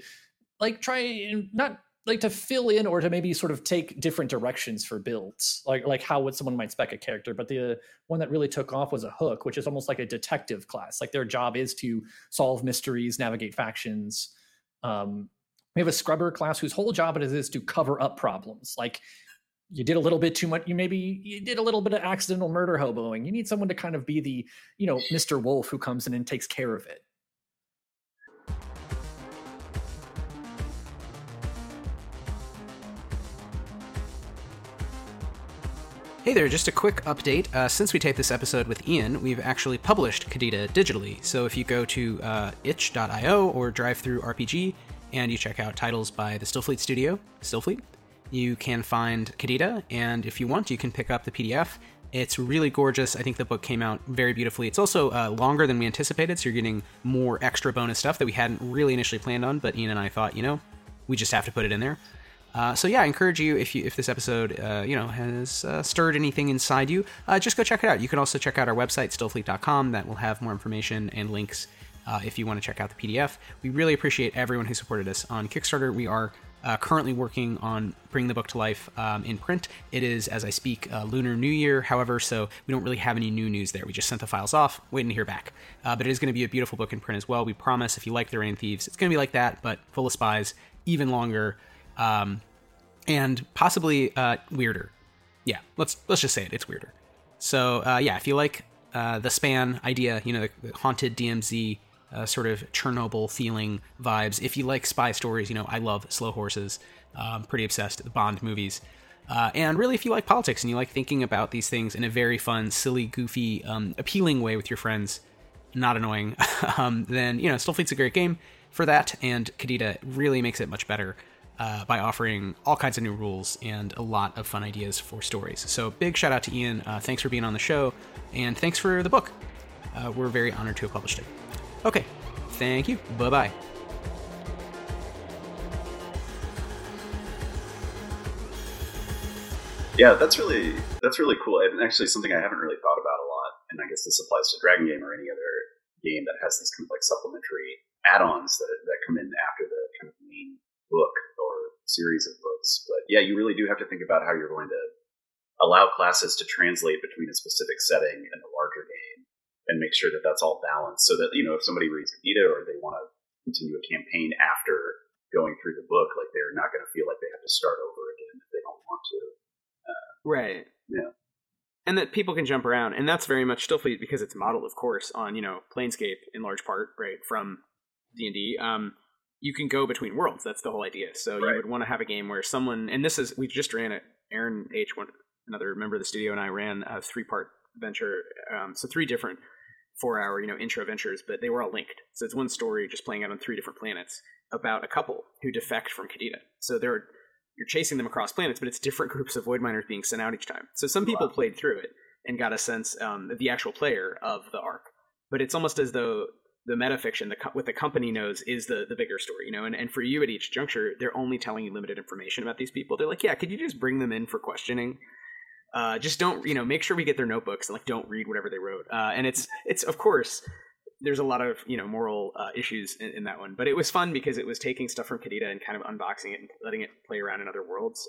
like try and not like to fill in or to maybe sort of take different directions for builds, like how would someone might spec a character. But the one that really took off was a hook, which is almost like a detective class. Like their job is to solve mysteries, navigate factions. We have a scrubber class whose whole job it is to cover up problems. Like you did a little bit too much. You did a little bit of accidental murder hoboing. You need someone to kind of be the, you know, Mr. Wolf who comes in and takes care of it. Hey there, just a quick update. Since we taped this episode with Ian, we've actually published Qadida digitally. So if you go to itch.io or DriveThruRPG and you check out titles by the Still Fleet studio, Stillfleet, you can find Qadida, and if you want, you can pick up the PDF. It's really gorgeous. I think the book came out very beautifully. It's also longer than we anticipated, so you're getting more extra bonus stuff that we hadn't really initially planned on, but Ian and I thought, you know, we just have to put it in there. So yeah, I encourage you if this episode has stirred anything inside you, just go check it out. You can also check out our website, Stillfleet.com. That will have more information and links if you want to check out the PDF. We really appreciate everyone who supported us on Kickstarter. We are currently working on bringing the book to life in print. It is, as I speak, Lunar New Year, however, so we don't really have any new news there. We just sent the files off, waiting to hear back. But it is going to be a beautiful book in print as well. We promise, if you like The Rain Thieves, it's going to be like that, but full of spies, even longer, and possibly weirder. Yeah, let's just say it. It's weirder. So yeah, if you like the Span idea, you know, the haunted DMZ sort of Chernobyl feeling vibes. If you like spy stories, you know, I love Slow Horses. I'm pretty obsessed with the Bond movies. And really, if you like politics and you like thinking about these things in a very fun, silly, goofy, appealing way with your friends, not annoying, then, you know, Stillfleet's a great game for that. And Qadida really makes it much better. By offering all kinds of new rules and a lot of fun ideas for stories. So big shout out to Ian. Thanks for being on the show, and thanks for the book. We're very honored to have published it. Okay, thank you. Bye-bye. Yeah, that's really cool. And actually something I haven't really thought about a lot, and I guess this applies to Dragon Game or any other game that has these kind of like supplementary add-ons that come in after the kind of main book or series of books. But yeah, you really do have to think about how you're going to allow classes to translate between a specific setting and a larger game, and make sure that that's all balanced so that, you know, if somebody reads Qadida or they want to continue a campaign after going through the book, like they're not going to feel like they have to start over again if they don't want to. Right. Yeah. And that people can jump around, and that's very much Stillfleet because it's modeled, of course, on, you know, Planescape in large part, right, from D&D. You can go between worlds. That's the whole idea. So right. You would want to have a game where someone, and we just ran it. Aaron H., another member of the studio, and I ran a 3-part venture. So 3 different 4-hour, you know, intro ventures, but they were all linked. So it's one story just playing out on 3 different planets about a couple who defect from Qadida. So you're chasing them across planets, but it's different groups of void miners being sent out each time. So some people played through it and got a sense, the actual player of the arc, but it's almost as though the metafiction, what the company knows, is the bigger story, you know, and for you at each juncture, they're only telling you limited information about these people. They're like, yeah, could you just bring them in for questioning? Just don't, you know, make sure we get their notebooks and like don't read whatever they wrote. And it's of course, there's a lot of, you know, moral issues in that one, but it was fun because it was taking stuff from Qadida and kind of unboxing it and letting it play around in other worlds.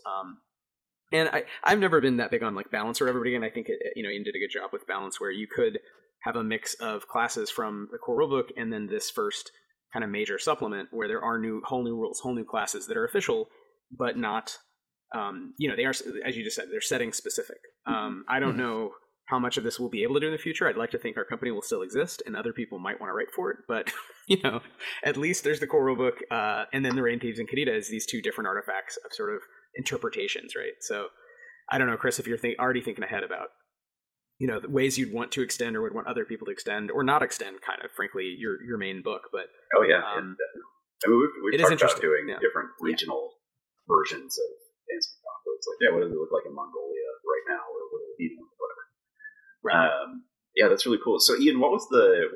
And I've never been that big on like balance or everybody, and I think it, you know, Ian did a good job with balance where you could have a mix of classes from the core rulebook and then this first kind of major supplement where there are whole new rules, whole new classes that are official, but not, you know, they are, as you just said, they're setting specific. I don't know how much of this we'll be able to do in the future. I'd like to think our company will still exist and other people might want to write for it, but, you know, at least there's the core rulebook, and then the Rain Thieves and Qadida is these 2 different artifacts of sort of interpretations, right? So I don't know, Chris, if you're already thinking ahead about, you know, the ways you'd want to extend or would want other people to extend or not extend, kind of, frankly, your main book. But oh yeah, I mean, we've talked about doing different regional versions of Danse Macabre. It's like, yeah, what does it look like in Mongolia right now, or whatever. Right. Yeah, that's really cool. So, Ian, what was the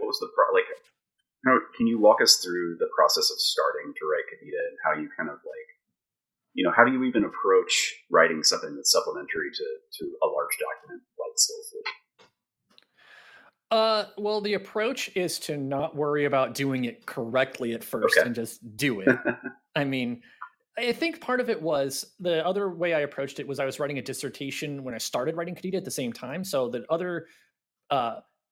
how can you walk us through the process of starting to write Qadida and how you kind of like, you know, how do you even approach writing something that's supplementary to a large document like Stillfleet? Well, the approach is to not worry about doing it correctly at first and just do it. I mean, I think part of it was the other way I approached it was I was writing a dissertation when I started writing Qadida at the same time. So the other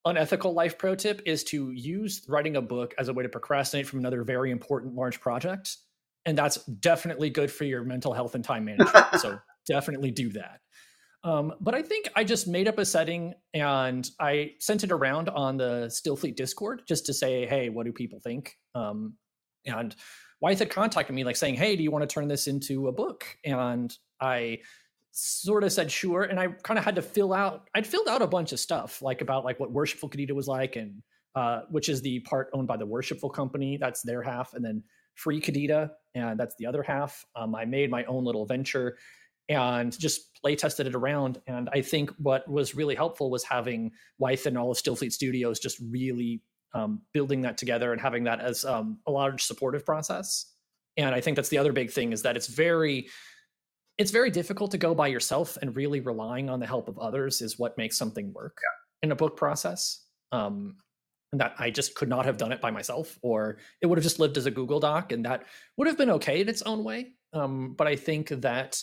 unethical life pro tip is to use writing a book as a way to procrastinate from another very important large project. And that's definitely good for your mental health and time management. So definitely do that. But I think I just made up a setting and I sent it around on the Stillfleet Discord just to say, hey, what do people think? And Wythe had contacted me like saying, hey, do you want to turn this into a book? And I sort of said, sure. And I kind of had to I'd filled out a bunch of stuff about what Worshipful Qadida was like, and which is the part owned by the Worshipful Company. That's their half. And then Free Qadida, and that's the other half. I made my own little venture and just play tested it around. And I think what was really helpful was having Wythe and all of Stillfleet Studios just really building that together and having that as a large supportive process. And I think that's the other big thing, is that it's very difficult to go by yourself, and really relying on the help of others is what makes something work in a book process. And that I just could not have done it by myself, or it would have just lived as a Google Doc, and that would have been okay in its own way. But I think that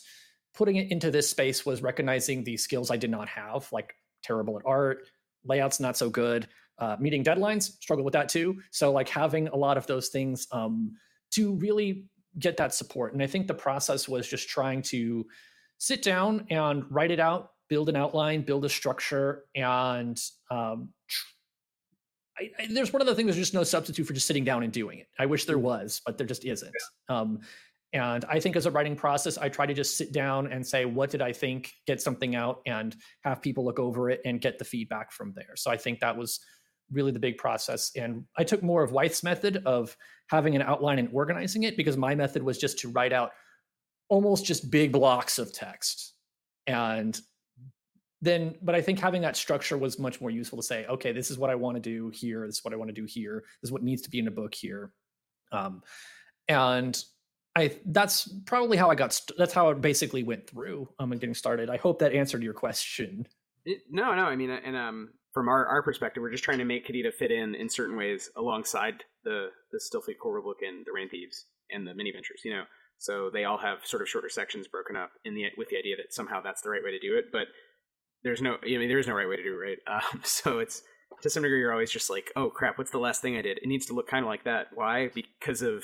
putting it into this space was recognizing the skills I did not have, like terrible at art, layouts not so good, meeting deadlines, struggle with that too. So having a lot of those things to really get that support. And I think the process was just trying to sit down and write it out, build an outline, build a structure. And there's one of the things, there's just no substitute for just sitting down and doing it. I wish there was, but there just isn't. And I think as a writing process, I try to just sit down and say, what did I think, get something out and have people look over it and get the feedback from there. So I think that was really the big process. And I took more of Wythe's method of having an outline and organizing it, because my method was just to write out almost just big blocks of text. But I think having that structure was much more useful to say, okay, this is what I want to do here. This is what I want to do here. This is what needs to be in a book here. That's probably how I got. That's how it basically went through and getting started. I hope that answered your question. No. I mean, and from our perspective, we're just trying to make Qadida fit in certain ways alongside the Stillfleet Core Rulebook and the Rain Thieves and the mini ventures. You know, so they all have sort of shorter sections broken up with the idea that somehow that's the right way to do it. But there is no right way to do it, right? So it's, to some degree, you're always just like, oh crap, what's the last thing I did? It needs to look kind of like that. Why? Because of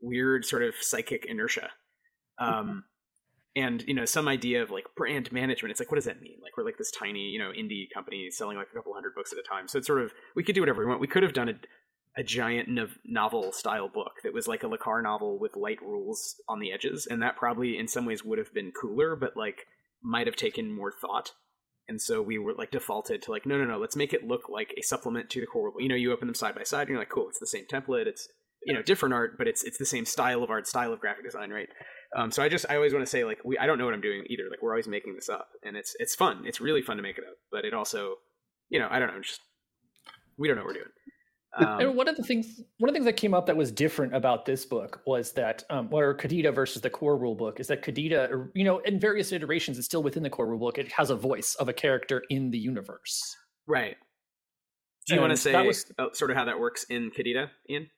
weird sort of psychic inertia. And some idea of brand management, it's what does that mean? We're this tiny indie company selling a couple hundred books at a time, so it's sort of, we could do whatever we want. We could have done a giant novel style book that was like a Le Carre novel with light rules on the edges, and that probably in some ways would have been cooler, but might have taken more thought. And so we were defaulted to no, let's make it look like a supplement to the core. You open them side by side and you're cool, it's the same template, it's different art, but it's the same style of art, style of graphic design, right? So I always want to say I don't know what I'm doing either. We're always making this up, and it's fun. It's really fun to make it up, but it also, I don't know, just we don't know what we're doing. And one of the things that came up that was different about this book was that Qadida versus the core rule book is that Qadida, in various iterations, it's still within the core rule book. It has a voice of a character in the universe, right? Do you want to say sort of how that works in Qadida, Ian?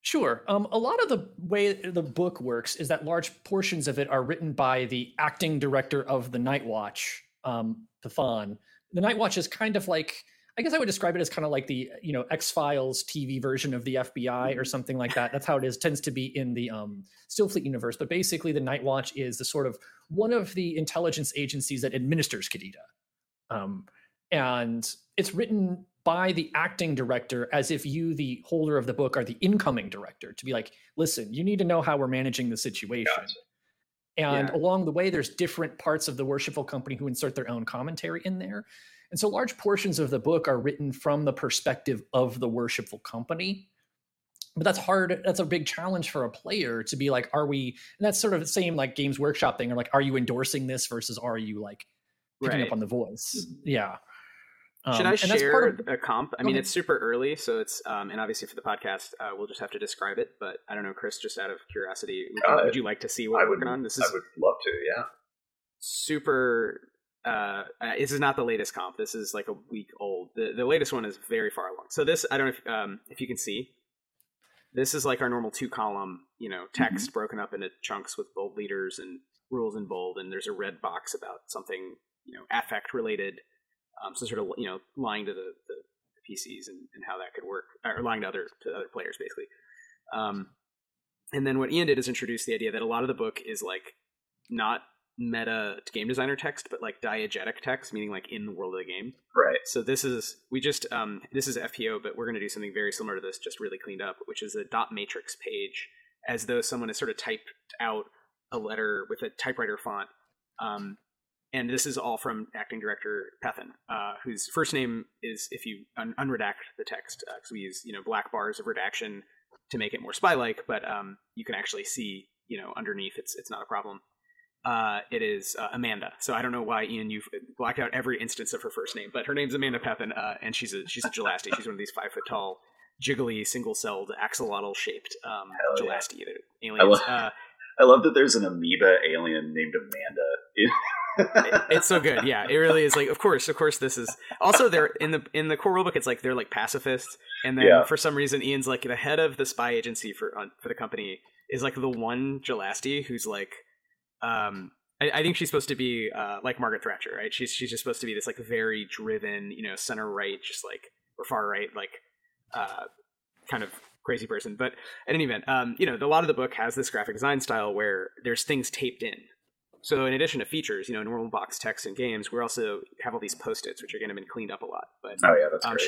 Sure. A lot of the way the book works is that large portions of it are written by the acting director of the Night Watch, Pathan. The Night Watch is kind of I guess I would describe it as kind of like the X-Files TV version of the FBI or something like that. That's how it is. Tends to be in the Stillfleet universe. But basically, the Night Watch is the sort of one of the intelligence agencies that administers Qadida, and it's written by the acting director, as if you, the holder of the book, are the incoming director, to be listen, you need to know how we're managing the situation. Gotcha. And along the way, there's different parts of the Worshipful Company who insert their own commentary in there. And so large portions of the book are written from the perspective of the Worshipful Company. But that's hard. That's a big challenge for a player to be are we, and that's sort of the same Games Workshop thing, or are you endorsing this versus are you picking up on the voice? Yeah. Should I share a comp? I mean, it's super early, so it's and obviously for the podcast, we'll just have to describe it. But I don't know, Chris, just out of curiosity, would you like to see what we're working on? I would love to. Yeah. Super. This is not the latest comp. This is a week old. The latest one is very far along. So this, I don't know if you can see. This is our normal 2-column you know, text broken up into chunks with bold leaders and rules in bold, and there's a red box about something, you know, affect related. So sort of, you know, lying to the PCs and how that could work, or lying to other players, basically. And then what Ian did is introduce the idea that a lot of the book is like not meta game designer text, but like diegetic text, meaning like in the world of the game. Right. So this is FPO, but we're going to do something very similar to this, just really cleaned up, which is a dot matrix page, as though someone has sort of typed out a letter with a typewriter font. And this is all from acting director Pethan, whose first name is, if you unredact the text, because we use, you know, black bars of redaction to make it more spy-like, but you can actually see, you know, underneath. It's not a problem. It is Amanda. So I don't know why, Ian, you've blacked out every instance of her first name, but her name's Amanda Pethan, and she's a gelastie. She's one of these 5-foot-tall, jiggly, single-celled, axolotl-shaped gelastie aliens. I love that there's an amoeba alien named Amanda. It's so good. Yeah, it really is. Like, of course, this is also they're in the core rulebook. It's like they're like pacifists, and then for some reason, Ian's like the head of the spy agency for the company is like the one gelastie who's like, I think she's supposed to be like Margaret Thatcher, right? She's just supposed to be this like very driven, you know, center right, just like, or far right, like kind of crazy person. But at any event, you know, a lot of the book has this graphic design style where there's things taped in. So in addition to features, you know, normal box text and games, we also have all these Post-its, which again have been cleaned up a lot. But that's great.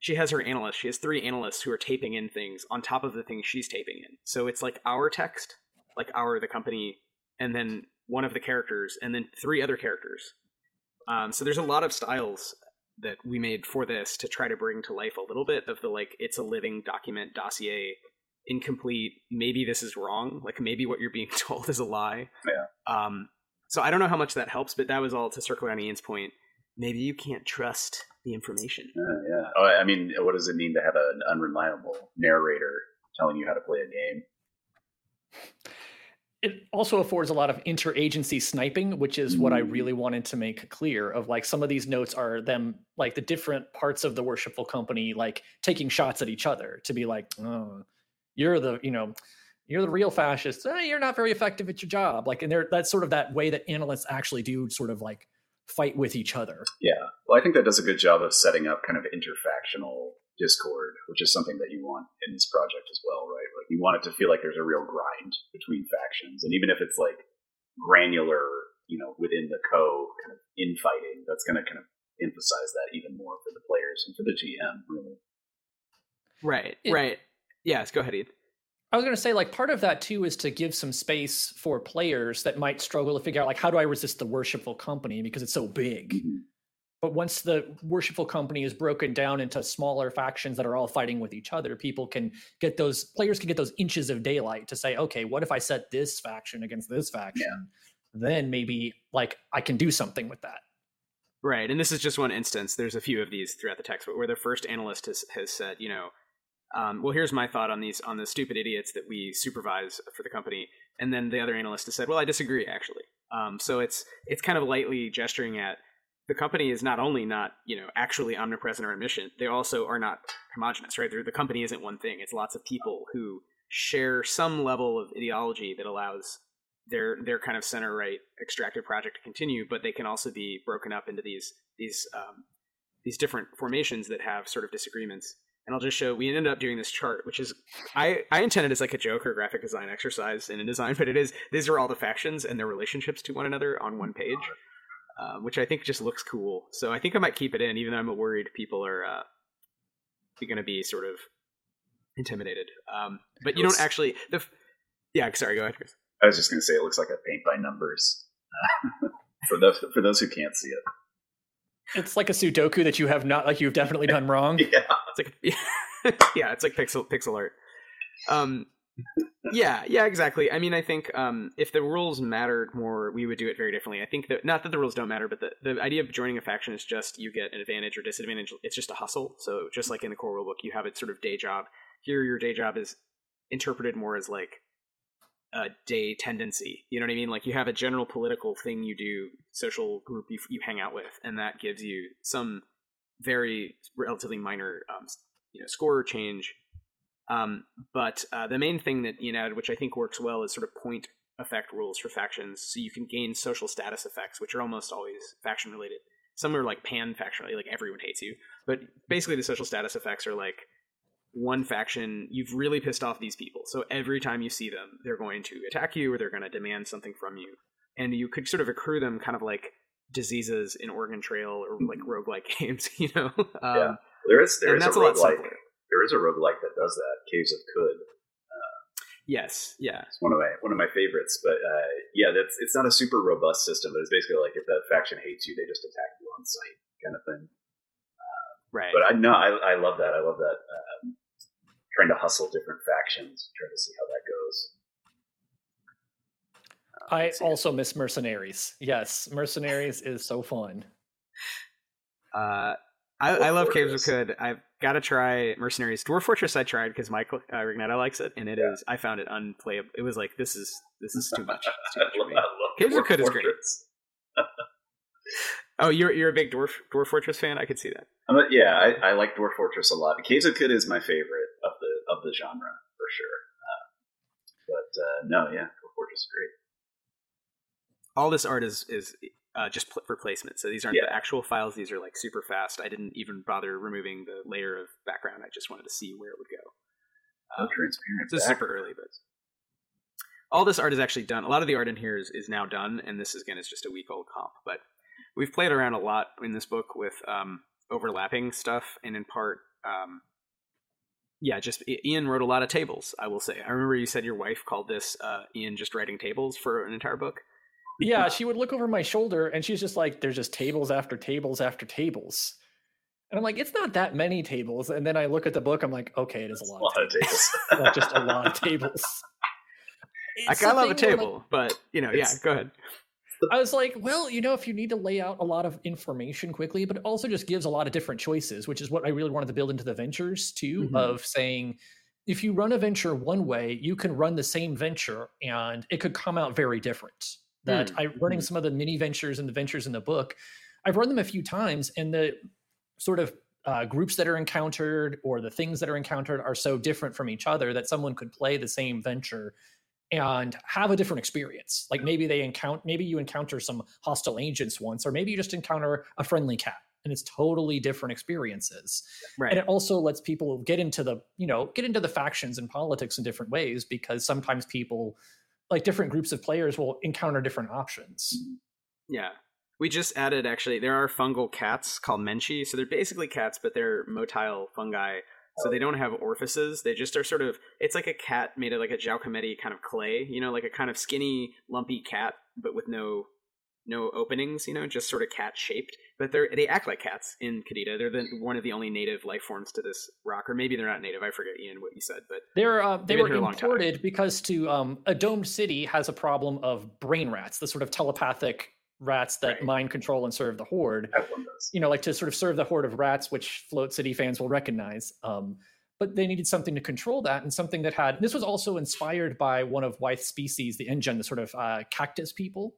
She has her analysts. She has 3 analysts who are taping in things on top of the things she's taping in. So it's like our text, like the company, and then one of the characters, and then 3 other characters. So there's a lot of styles that we made for this to try to bring to life a little bit of the, like, it's a living document, dossier, incomplete. Maybe this is wrong. Like, maybe what you're being told is a lie. Yeah. So I don't know how much that helps, but that was all to circle around Ian's point. Maybe you can't trust the information. Yeah. Oh, I mean, what does it mean to have an unreliable narrator telling you how to play a game? It also affords a lot of interagency sniping, which is what I really wanted to make clear of, like, some of these notes are them, like, the different parts of the worshipful company, like, taking shots at each other to be like, oh, you're the real fascist. Oh, you're not very effective at your job. Like, and that's sort of that way that analysts actually do sort of like fight with each other. Yeah. Well, I think that does a good job of setting up kind of interfactional discord, which is something that you want in this project as well, right? Like, you want it to feel like there's a real grind between factions, and even if it's like granular, you know, within the co kind of infighting, that's going to kind of emphasize that even more for the players and for the GM, really. Right. Yes, go ahead, Ethan. I was going to say, like, part of that too is to give some space for players that might struggle to figure out, like, how do I resist the worshipful company because it's so big. Mm-hmm. But once the worshipful company is broken down into smaller factions that are all fighting with each other, players can get those inches of daylight to say, okay, what if I set this faction against this faction? Yeah. Then maybe, like, I can do something with that. Right. And this is just one instance. There's a few of these throughout the text, but where the first analyst has said, you know, well, here's my thought on the stupid idiots that we supervise for the company. And then the other analyst has said, well, I disagree, actually. So it's kind of lightly gesturing at, the company is not only not, you know, actually omnipresent or omniscient, they also are not homogenous, right? The company isn't one thing. It's lots of people who share some level of ideology that allows their kind of center-right extractive project to continue, but they can also be broken up into these different formations that have sort of disagreements. And I'll just show, we ended up doing this chart, which is, I intended as like a joke or graphic design exercise in InDesign, but it is, these are all the factions and their relationships to one another on one page. Which I think just looks cool. So I think I might keep it in, even though I'm worried people are going to be sort of intimidated. But you don't actually... sorry, go ahead, Chris. I was just going to say it looks like a paint by numbers for those who can't see it. It's like a Sudoku that you have not... Like, you've definitely done wrong. Yeah. It's like, yeah, it's like pixel art. Yeah, exactly. I mean, I think if the rules mattered more, we would do it very differently. I think that, not that the rules don't matter, but the idea of joining a faction is just you get an advantage or disadvantage. It's just a hustle. So just like in the core rulebook, you have a sort of day job. Here, your day job is interpreted more as like a day tendency. You know what I mean? Like, you have a general political thing you do, social group you hang out with, and that gives you some very relatively minor score change. But the main thing that Ian added, which I think works well, is sort of point effect rules for factions. So you can gain social status effects, which are almost always faction related. Some are like pan-faction related, like everyone hates you. But basically the social status effects are like one faction, you've really pissed off these people. So every time you see them, they're going to attack you or they're going to demand something from you. And you could sort of accrue them kind of like diseases in Oregon Trail or like roguelike games, you know? Yeah. There is a roguelike that does that, Caves of Qud. Yes, yeah. It's one of my favorites, but yeah, it's not a super robust system, but it's basically like if that faction hates you, they just attack you on sight kind of thing. Right. But I love that. I love that trying to hustle different factions, trying to see how that goes. I also miss Mercenaries. Yes, Mercenaries is so fun. I love Caves of Qud. I've got to try Mercenaries. Dwarf Fortress I tried because Mike Rignetta likes it, and it is. I found it unplayable. It was like, this is too much. Caves of Qud is great. Oh, you're a big Dwarf Fortress fan? I could see that. I like Dwarf Fortress a lot. Caves of Qud is my favorite of the genre, for sure. Dwarf Fortress is great. All this art is just for placement. So these aren't the actual files. These are like super fast. I didn't even bother removing the layer of background. I just wanted to see where it would go. Transparent. This is super early, but all this art is actually done. A lot of the art in here is now done. And this is just a week old comp, but we've played around a lot in this book with overlapping stuff. And in part, Ian wrote a lot of tables. I will say, I remember you said your wife called this Ian just writing tables for an entire book. Yeah, she would look over my shoulder and she's just like, there's just tables after tables after tables. And I'm like, it's not that many tables. And then I look at the book, I'm like, okay, it is a lot of tables. Not just a lot of tables. I kind of love a table, like, but, go ahead. I was like, well, if you need to lay out a lot of information quickly, but it also just gives a lot of different choices, which is what I really wanted to build into the ventures too, of saying, if you run a venture one way, you can run the same venture and it could come out very different. That I'm running some of the mini ventures and the ventures in the book. I've run them a few times, and the sort of groups that are encountered or the things that are encountered are so different from each other that someone could play the same venture and have a different experience. Like maybe you encounter some hostile agents once, or maybe you just encounter a friendly cat, and it's totally different experiences. Right. And it also lets people get into the, get into the factions and politics in different ways, because sometimes people, like different groups of players, will encounter different options. Yeah. We just added, actually, there are fungal cats called Menshi. So they're basically cats, but they're motile fungi. So they don't have orifices. They just are sort of, it's like a cat made of like a Giacometti kind of clay, like a kind of skinny, lumpy cat, but with no openings, just sort of cat shaped. But they act like cats in Qadida. They're one of the only native life forms to this rock, or maybe they're not native. I forget, Ian, what you said, but they were imported because a domed city has a problem of brain rats, the sort of telepathic rats that mind control and serve the horde. Like to sort of serve the horde of rats, which Float City fans will recognize. But they needed something to control that, and something that had. This was also inspired by one of Wythe's species, the Ingen, the sort of cactus people.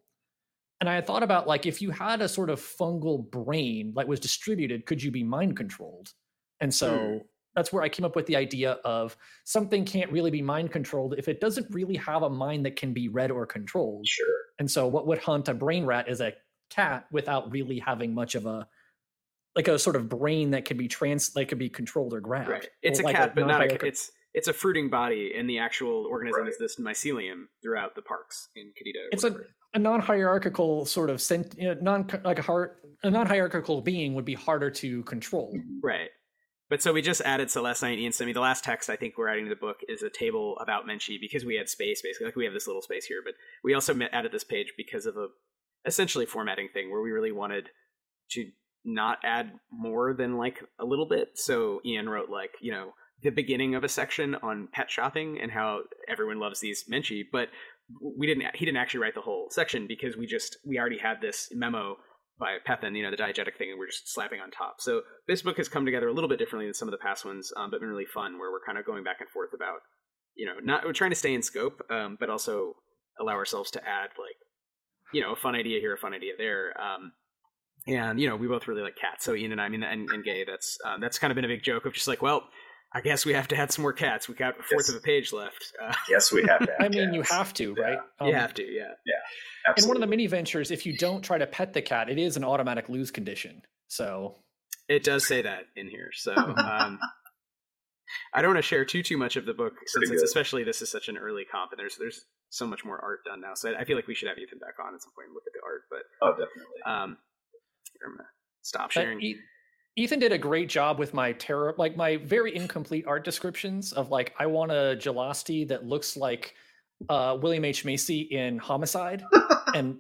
And I had thought about, like, if you had a sort of fungal brain that was distributed, could you be mind controlled? And so that's where I came up with the idea of something can't really be mind controlled if it doesn't really have a mind that can be read or controlled. Sure. And so what would hunt a brain rat is a cat without really having much of a, like a sort of brain that could be controlled or grabbed. Right. It's a cat, but not a cat. It's a fruiting body, and the actual organism is this mycelium throughout the parks in Qadida. It's a non-hierarchical sort of a non-hierarchical being would be harder to control. Right. But so we just added Celeste and Ian. So, the last text I think we're adding to the book is a table about Menshi, because we had space, basically. Like, we have this little space here, but we also added this page because of a essentially formatting thing where we really wanted to not add more than like a little bit. So Ian wrote like, the beginning of a section on pet shopping and how everyone loves these Menshi, but he didn't actually write the whole section, because we already had this memo by Pethan, the diegetic thing, and we're just slapping on top. So this book has come together a little bit differently than some of the past ones, but been really fun, where we're kind of going back and forth about, we're trying to stay in scope, but also allow ourselves to add like, a fun idea here, a fun idea there. And we both really like cats. So Ian and I, and Gay, that's kind of been a big joke of just like, well, I guess we have to add some more cats. We got a fourth of a page left. Yes, we have to add I mean, cats. You have to, right? Yeah. You have to, yeah. Yeah, absolutely. In one of the mini ventures, if you don't try to pet the cat, it is an automatic lose condition. So it does say that in here. So I don't want to share too much of the book, since it's, especially this is such an early comp, and there's so much more art done now. So I feel like we should have Ethan back on at some point and look at the art. But definitely. I'm going to stop sharing. Ethan did a great job with my my very incomplete art descriptions of like, I want a gelosity that looks like William H. Macy in Homicide. and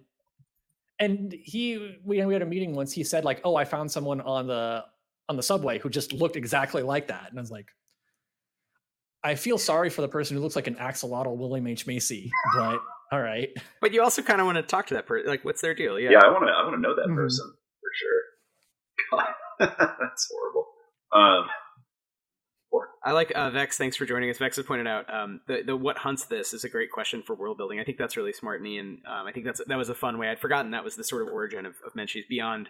we had a meeting once. He said like, oh, I found someone on the subway who just looked exactly like that. And I was like, I feel sorry for the person who looks like an axolotl William H. Macy, but all right. But you also kind of want to talk to that person. Like, what's their deal? Yeah, I want to know that person for sure. God. That's horrible. I like Vex. Thanks for joining us. Vex has pointed out the what hunts this is a great question for world building. I think that's really smart, and Ian. I think that was a fun way. I'd forgotten that was the sort of origin of Menchie's, beyond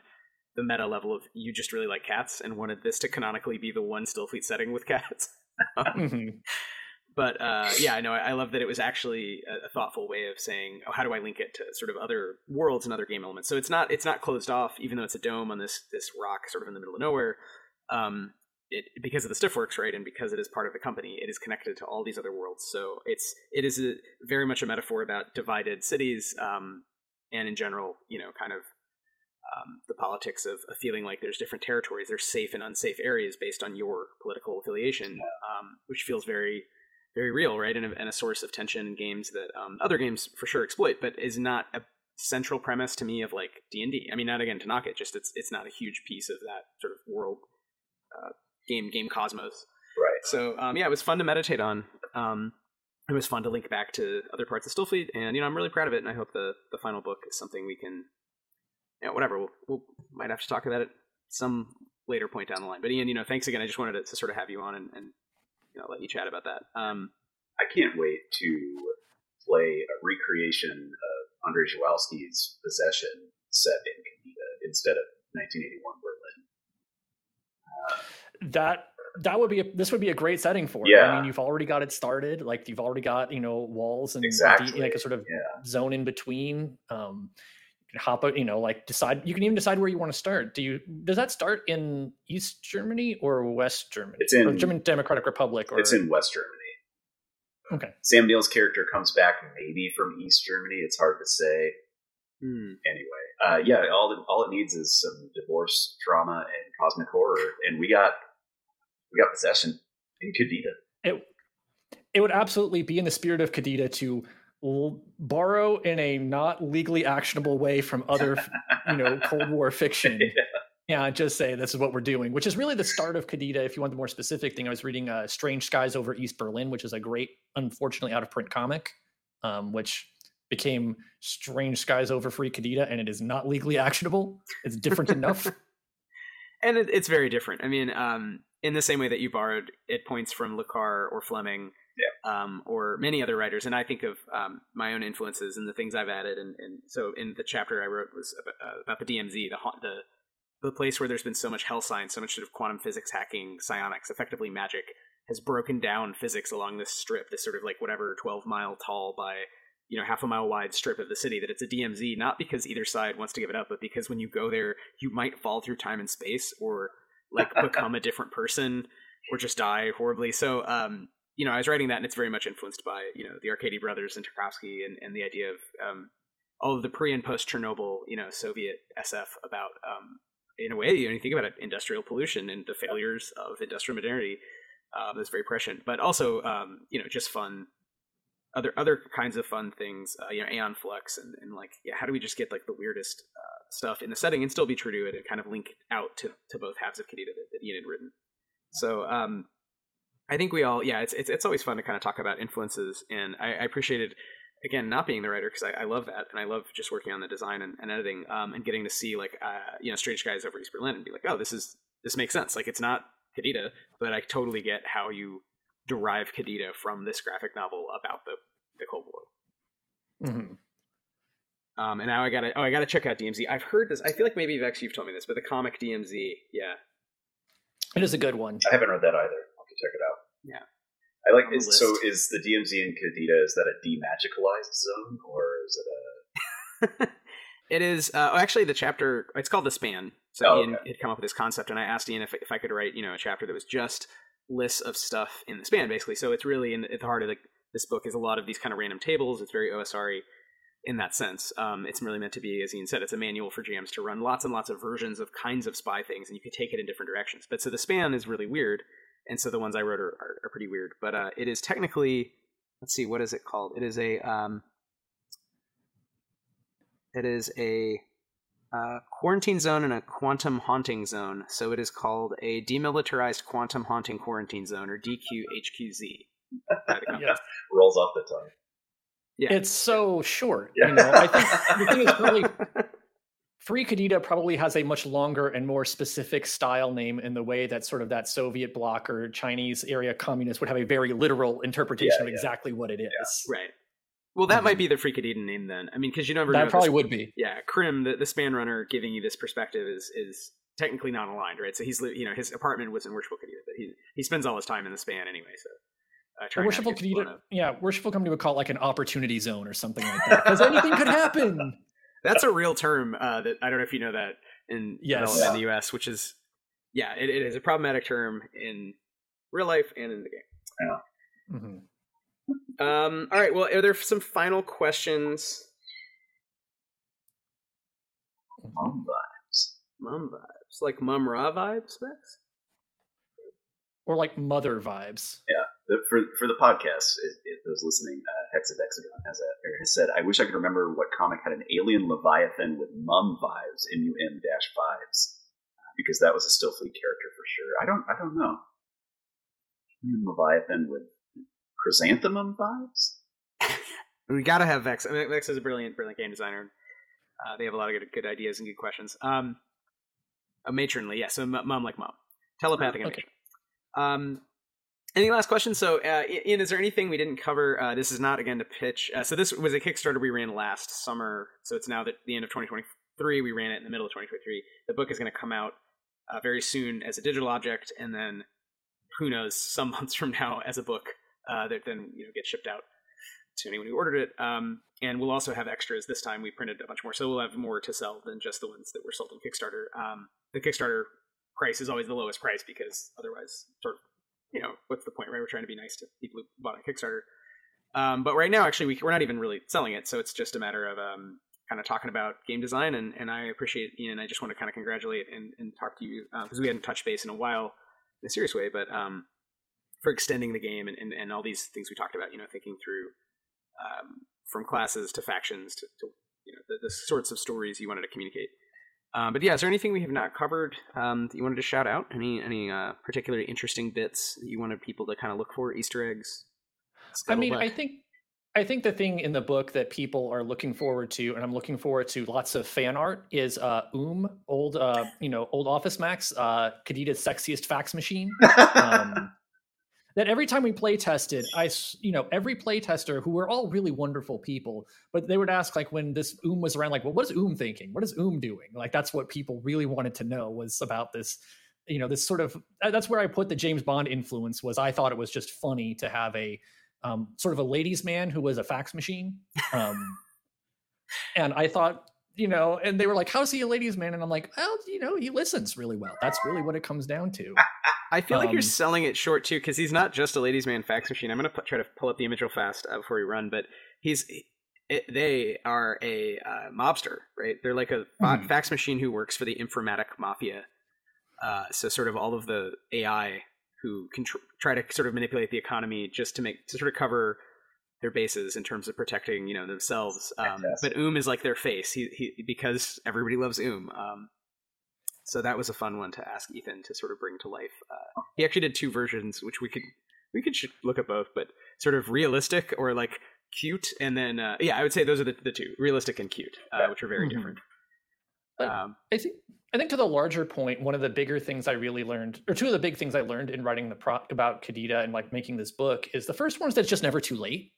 the meta level of you just really like cats and wanted this to canonically be the one Stillfleet setting with cats. But yeah, I know. I love that it was actually a thoughtful way of saying, "Oh, how do I link it to sort of other worlds and other game elements?" So it's not closed off, even though it's a dome on this rock, sort of in the middle of nowhere. Because of the Stiffworks, right, and because it is part of the company, it is connected to all these other worlds. So it is very much a metaphor about divided cities, and in general, you know, kind of the politics of feeling like there's different territories, there's safe and unsafe areas based on your political affiliation, which feels very, very real, right? And a source of tension in games that other games for sure exploit, but is not a central premise to me of like D&D. I mean, not again to knock it, just it's not a huge piece of that sort of world game cosmos. Right. So yeah, it was fun to meditate on. It was fun to link back to other parts of Stillfleet, and you know, I'm really proud of it, and I hope the final book is something we can, you know, whatever, we'll might have to talk about it some later point down the line. But Ian, you know, thanks again. I just wanted to sort of have you on and I'll let you chat about that. I can't wait to play a recreation of Andrzej Żuławski's Possession set in Qadida instead of 1981 Berlin. That would be this would be a great setting for it. Yeah. I mean, you've already got it started. Like, you've already got, you know, walls and like a sort of zone in between. You can hop out, you know, like decide. You can even decide where you want to start. Does that start in East Germany or West Germany? It's in or German Democratic Republic. Or... It's in West Germany. Okay. Sam Neill's character comes back maybe from East Germany. It's hard to say. Anyway, yeah, all it needs is some divorce drama and cosmic horror, and we got Possession in Qadida. It would absolutely be in the spirit of Qadida to borrow in a not legally actionable way from other, you know, Cold War fiction. Yeah, just say this is what we're doing, which is really the start of Qadida. If you want the more specific thing, I was reading Strange Skies Over East Berlin, which is a great, unfortunately out of print comic, which became Strange Skies Over Free Qadida, and it is not legally actionable. It's different enough. And it's very different. I mean, in the same way that you borrowed it points from Le Carre or Fleming, or many other writers, and I think of my own influences and the things I've added, and so in the chapter I wrote was about the DMZ, the place where there's been so much hell science, so much sort of quantum physics hacking, psionics, effectively magic has broken down physics along this strip, this sort of like whatever 12-mile tall by, you know, half a mile wide strip of the city, that it's a DMZ, not because either side wants to give it up, but because when you go there you might fall through time and space, or like become a different person, or just die horribly. So you know, I was writing that, and it's very much influenced by, you know, the Arkady brothers and Tarkovsky, and the idea of all of the pre and post Chernobyl, you know, Soviet SF about, in a way, you know, you think about it, industrial pollution and the failures of industrial modernity. That's very prescient, but also, you know, just fun, other kinds of fun things, you know, Aeon Flux and like, yeah, how do we just get like the weirdest stuff in the setting and still be true to it and kind of link out to both halves of Qadida that Ian had written. So, I think we all, yeah, it's always fun to kind of talk about influences, and I appreciated, again, not being the writer, because I love that, and I love just working on the design and editing, and getting to see like, you know, Strange Skies Over East Berlin and be like, oh, this makes sense. Like, it's not Qadida, but I totally get how you derive Qadida from this graphic novel about the Cold War. Mm-hmm. And now I gotta check out DMZ. I've heard this. I feel like maybe Vex, you've told me this, but the comic DMZ, yeah, it is a good one. I haven't read that either. check it out. Yeah. I like it. So is the DMZ in Qadida, is that a demagicalized zone, or is it a... It is, actually the chapter, it's called The Span. So Ian had come up with this concept, and I asked Ian if I could write, you know, a chapter that was just lists of stuff in the span, basically. So it's really at the heart of this book is a lot of these kind of random tables. It's very OSR-y in that sense. It's really meant to be, as Ian said, it's a manual for GMs to run lots and lots of versions of kinds of spy things, and you can take it in different directions. But so The Span is really weird. And so the ones I wrote are pretty weird, but it is technically, let's see, what is it called? It is a quarantine zone and a quantum haunting zone. So it is called a demilitarized quantum haunting quarantine zone, or DQHQZ. Yeah, rolls off the tongue. Yeah, it's so short. Yeah. You know, I think the thing is probably. Free Qadida probably has a much longer and more specific style name in the way that sort of that Soviet bloc or Chinese area communist would have a very literal interpretation of exactly what it is. Yeah. Right. Well, that might be the Free Qadida name then. I mean, because you never know. That probably would be. Yeah. Krim, the span runner giving you this perspective is technically not aligned, right? So he's, you know, his apartment was in Worshipful Qadida, but he spends all his time in the span anyway, so. Worshipful Qadida, Worshipful Company would call it like an opportunity zone or something like that, because anything could happen. That's a real term that I don't know if you know that in development in the US, which is, it is a problematic term in real life and in the game. Yeah. Mm-hmm. All right. Well, are there some final questions? Mum vibes. Mum vibes. Like Mum Ra vibes, Vex? Or like mother vibes. Yeah. For the podcast, those listening, Hexadexagon has said, I wish I could remember what comic had an alien Leviathan with mum vibes, mum-vibes, because that was a Stillfleet character for sure. I don't know. Leviathan with chrysanthemum vibes? We gotta have Vex. I mean, Vex is a brilliant game designer. They have a lot of good ideas and good questions. A matronly, yes, so mum like mom. Telepathic and matron. Any last questions? So, Ian, is there anything we didn't cover? This is not, again, to pitch. So this was a Kickstarter we ran last summer. So it's now the end of 2023. We ran it in the middle of 2023. The book is going to come out very soon as a digital object. And then, who knows, some months from now as a book that then gets shipped out to anyone who ordered it. And we'll also have extras. This time we printed a bunch more. So we'll have more to sell than just the ones that were sold on Kickstarter. The Kickstarter price is always the lowest price because otherwise sort of, what's the point, right? We're trying to be nice to people who bought on Kickstarter. But right now, actually, we're not even really selling it. So it's just a matter of kind of talking about game design. And I appreciate Ian. And I just want to kind of congratulate and talk to you because we hadn't touched base in a while in a serious way. But for extending the game and all these things we talked about, thinking through from classes to factions to the sorts of stories you wanted to communicate. But yeah, is there anything we have not covered that you wanted to shout out? Any particularly interesting bits that you wanted people to kind of look for, Easter eggs? I think the thing in the book that people are looking forward to, and I'm looking forward to lots of fan art, is old Office Max, Qadida's sexiest fax machine. That every time we play tested, every play tester who were all really wonderful people, but they would ask, like, when this Oom was around, like, well, what is Oom thinking? What is Oom doing? Like, that's what people really wanted to know was about this, this sort of, that's where I put the James Bond influence was. I thought it was just funny to have a sort of a ladies' man who was a fax machine. And I thought, and they were like, how is he a ladies' man? And I'm like, well, he listens really well. That's really what it comes down to. I feel like you're selling it short too, because he's not just a ladies' man fax machine. I'm going to try to pull up the image real fast before we run, but they are a mobster, right? They're like a fax machine who works for the Informatic Mafia. So sort of all of the AI who can try to sort of manipulate the economy just to sort of cover their bases in terms of protecting, themselves. But Oom is like their face, he because everybody loves Oom. So that was a fun one to ask Ethan to sort of bring to life. He actually did two versions, which we could look at both, but sort of realistic or like cute, and then I would say those are the two, realistic and cute, which are very different. But I think to the larger point, one of the bigger things I really learned, or two of the big things I learned in writing the prop about Qadida and like making this book, is the first one is that it's just never too late.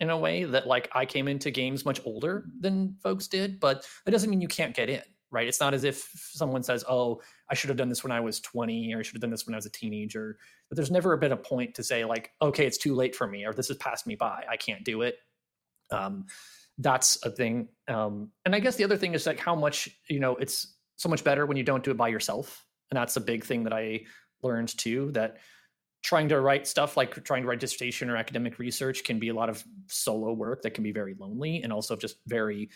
In a way that like I came into games much older than folks did, but that doesn't mean you can't get in. right? It's not as if someone says, oh, I should have done this when I was 20, or I should have done this when I was a teenager. But there's never been a point to say like, okay, it's too late for me, or this has passed me by, I can't do it. That's a thing. And I guess the other thing is like how much, you know, it's so much better when you don't do it by yourself. And that's a big thing that I learned too, that trying to write stuff, like trying to write dissertation or academic research, can be a lot of solo work that can be very lonely and also just very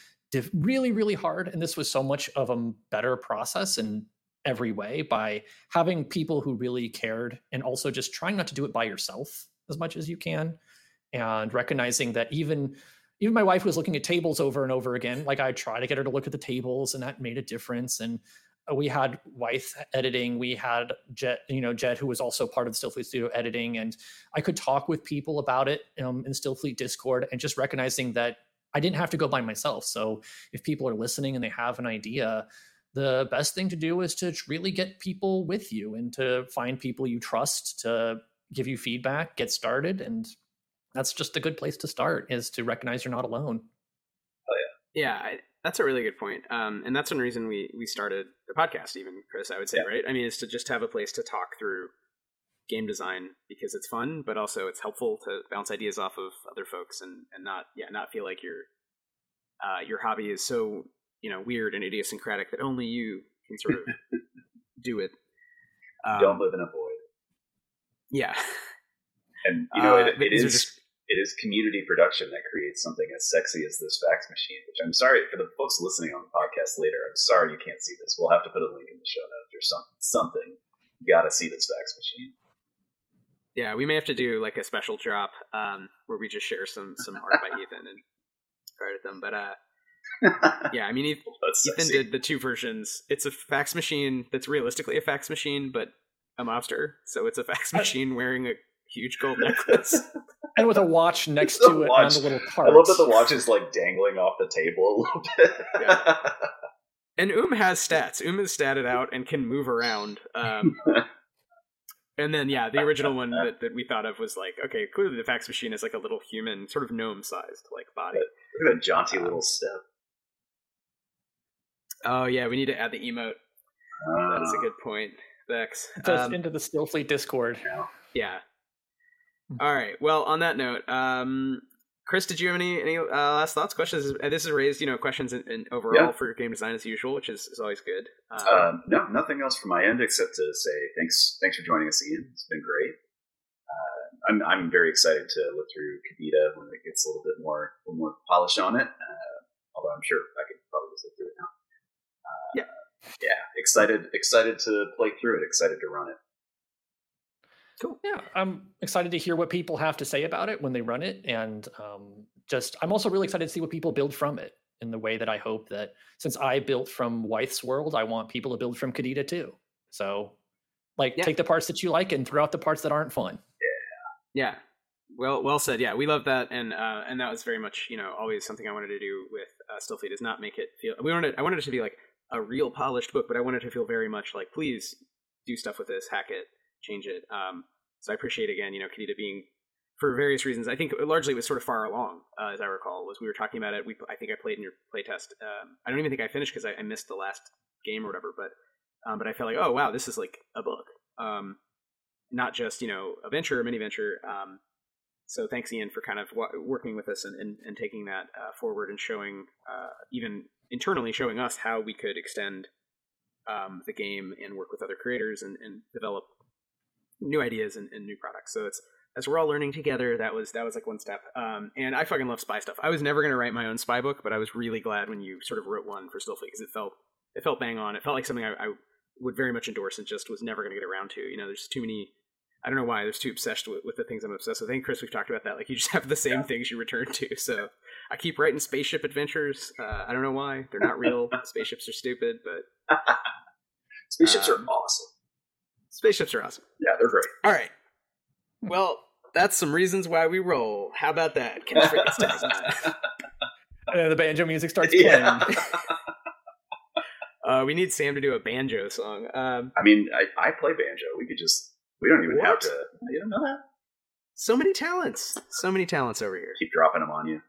really, really hard. And this was so much of a better process in every way by having people who really cared, and also just trying not to do it by yourself as much as you can. And recognizing that even my wife was looking at tables over and over again. Like I tried to get her to look at the tables, and that made a difference. And we had Wythe editing. We had Jed, who was also part of the Stillfleet Studio editing. And I could talk with people about it in Stillfleet Discord, and just recognizing that I didn't have to go by myself. So if people are listening and they have an idea, the best thing to do is to really get people with you and to find people you trust to give you feedback, get started. And that's just a good place to start, is to recognize you're not alone. Oh yeah. Yeah. That's a really good point. And that's one reason we started the podcast even, Chris, I would say, right? I mean, is to just have a place to talk through game design, because it's fun, but also it's helpful to bounce ideas off of other folks and not feel like your hobby is so, you know, weird and idiosyncratic that only you can sort of do it. Don't live in a void. Yeah. And you know, it is community production that creates something as sexy as this fax machine, which I'm sorry for the folks listening on the podcast later, I'm sorry you can't see this. We'll have to put a link in the show notes or something. You got to see this fax machine. Yeah, we may have to do like a special drop where we just share some art by Ethan and credit them. But yeah, I mean, Ethan did the two versions. It's a fax machine that's realistically a fax machine, but a mobster. So it's a fax machine wearing a huge gold necklace. And with a watch next to it on the little part. I love that the watch is like dangling off the table a little bit. Yeah. And has stats. Is statted out and can move around. And then, yeah, the original one that we thought of was like, okay, clearly the fax machine is like a little human, sort of gnome-sized like body. Look at a jaunty little step. Oh, yeah, we need to add the emote. That is a good point, Vex. Just into the Stillfleet Discord. Yeah. All right, well, on that note, Chris, did you have any last thoughts, questions? This has raised, questions in overall for your game design as usual, which is always good. No, nothing else from my end except to say thanks for joining us, Ian. It's been great. I'm very excited to look through Qadida when it gets a little more polish on it. Although I'm sure I could probably just look through it now. Excited to play through it. Excited to run it. Cool. Yeah, I'm excited to hear what people have to say about it when they run it. And I'm also really excited to see what people build from it, in the way that I hope that since I built from Wythe's world, I want people to build from Qadida too. So take the parts that you like and throw out the parts that aren't fun. Yeah. Well said. Yeah, we love that. And that was very much, always something I wanted to do with Stillfleet, is not make it feel, I wanted it to be like a real polished book, but I wanted it to feel very much like, please do stuff with this, hack it, change it. So I appreciate, again, Qadida being, for various reasons, I think largely it was sort of far along, as I recall, was we were talking about it. I think I played in your playtest. I don't even think I finished because I missed the last game or whatever, but I felt like, oh, wow, this is like a book. Not just, a venture or mini venture. So thanks, Ian, for kind of working with us and taking that forward and showing, even internally showing us how we could extend the game and work with other creators and develop new ideas and new products. So it's, as we're all learning together, that was like one step. And I fucking love spy stuff. I was never going to write my own spy book, but I was really glad when you sort of wrote one for Stillfleet, because it felt bang on. It felt like something I would very much endorse and just was never going to get around to. There's too many, I don't know why, there's too obsessed with the things I'm obsessed with. I think, Chris, we've talked about that. Like, you just have the same things you return to. So I keep writing spaceship adventures. I don't know why. They're not real. Spaceships are stupid, but... Spaceships are awesome. Spaceships are awesome. Yeah, they're great. All right. Well, that's some reasons why we roll. How about that? And then the banjo music starts playing. Yeah. We need Sam to do a banjo song. I play banjo. We don't even have to. You don't know that? So many talents over here. Keep dropping them on you.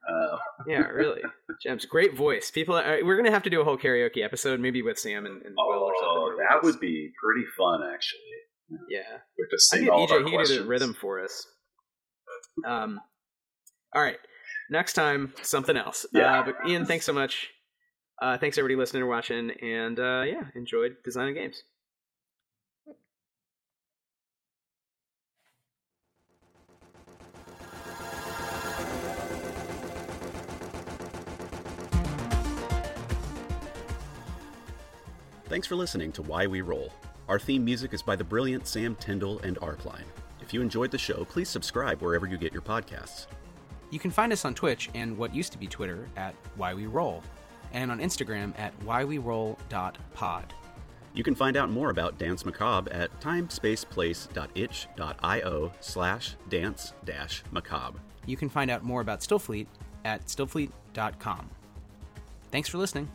Yeah, really. Gems, great voice. We're going to have to do a whole karaoke episode, maybe with Sam and Will or something. Oh, that would be pretty fun, actually. Yeah. We have to sing all of our questions. He could do the rhythm for us. All right. Next time, something else. Yeah. But Ian, thanks so much. Thanks, everybody listening and watching. And yeah, enjoyed designing games. Thanks for listening to Why We Roll. Our theme music is by the brilliant Sam Tyndall and Arpline. If you enjoyed the show, please subscribe wherever you get your podcasts. You can find us on Twitch and what used to be Twitter at Why We Roll, and on Instagram at whyweroll.pod. You can find out more about Danse Macabre at timespacelace.itch.io/dance-macabre. You can find out more about Still Fleet at stillfleet.com. Thanks for listening.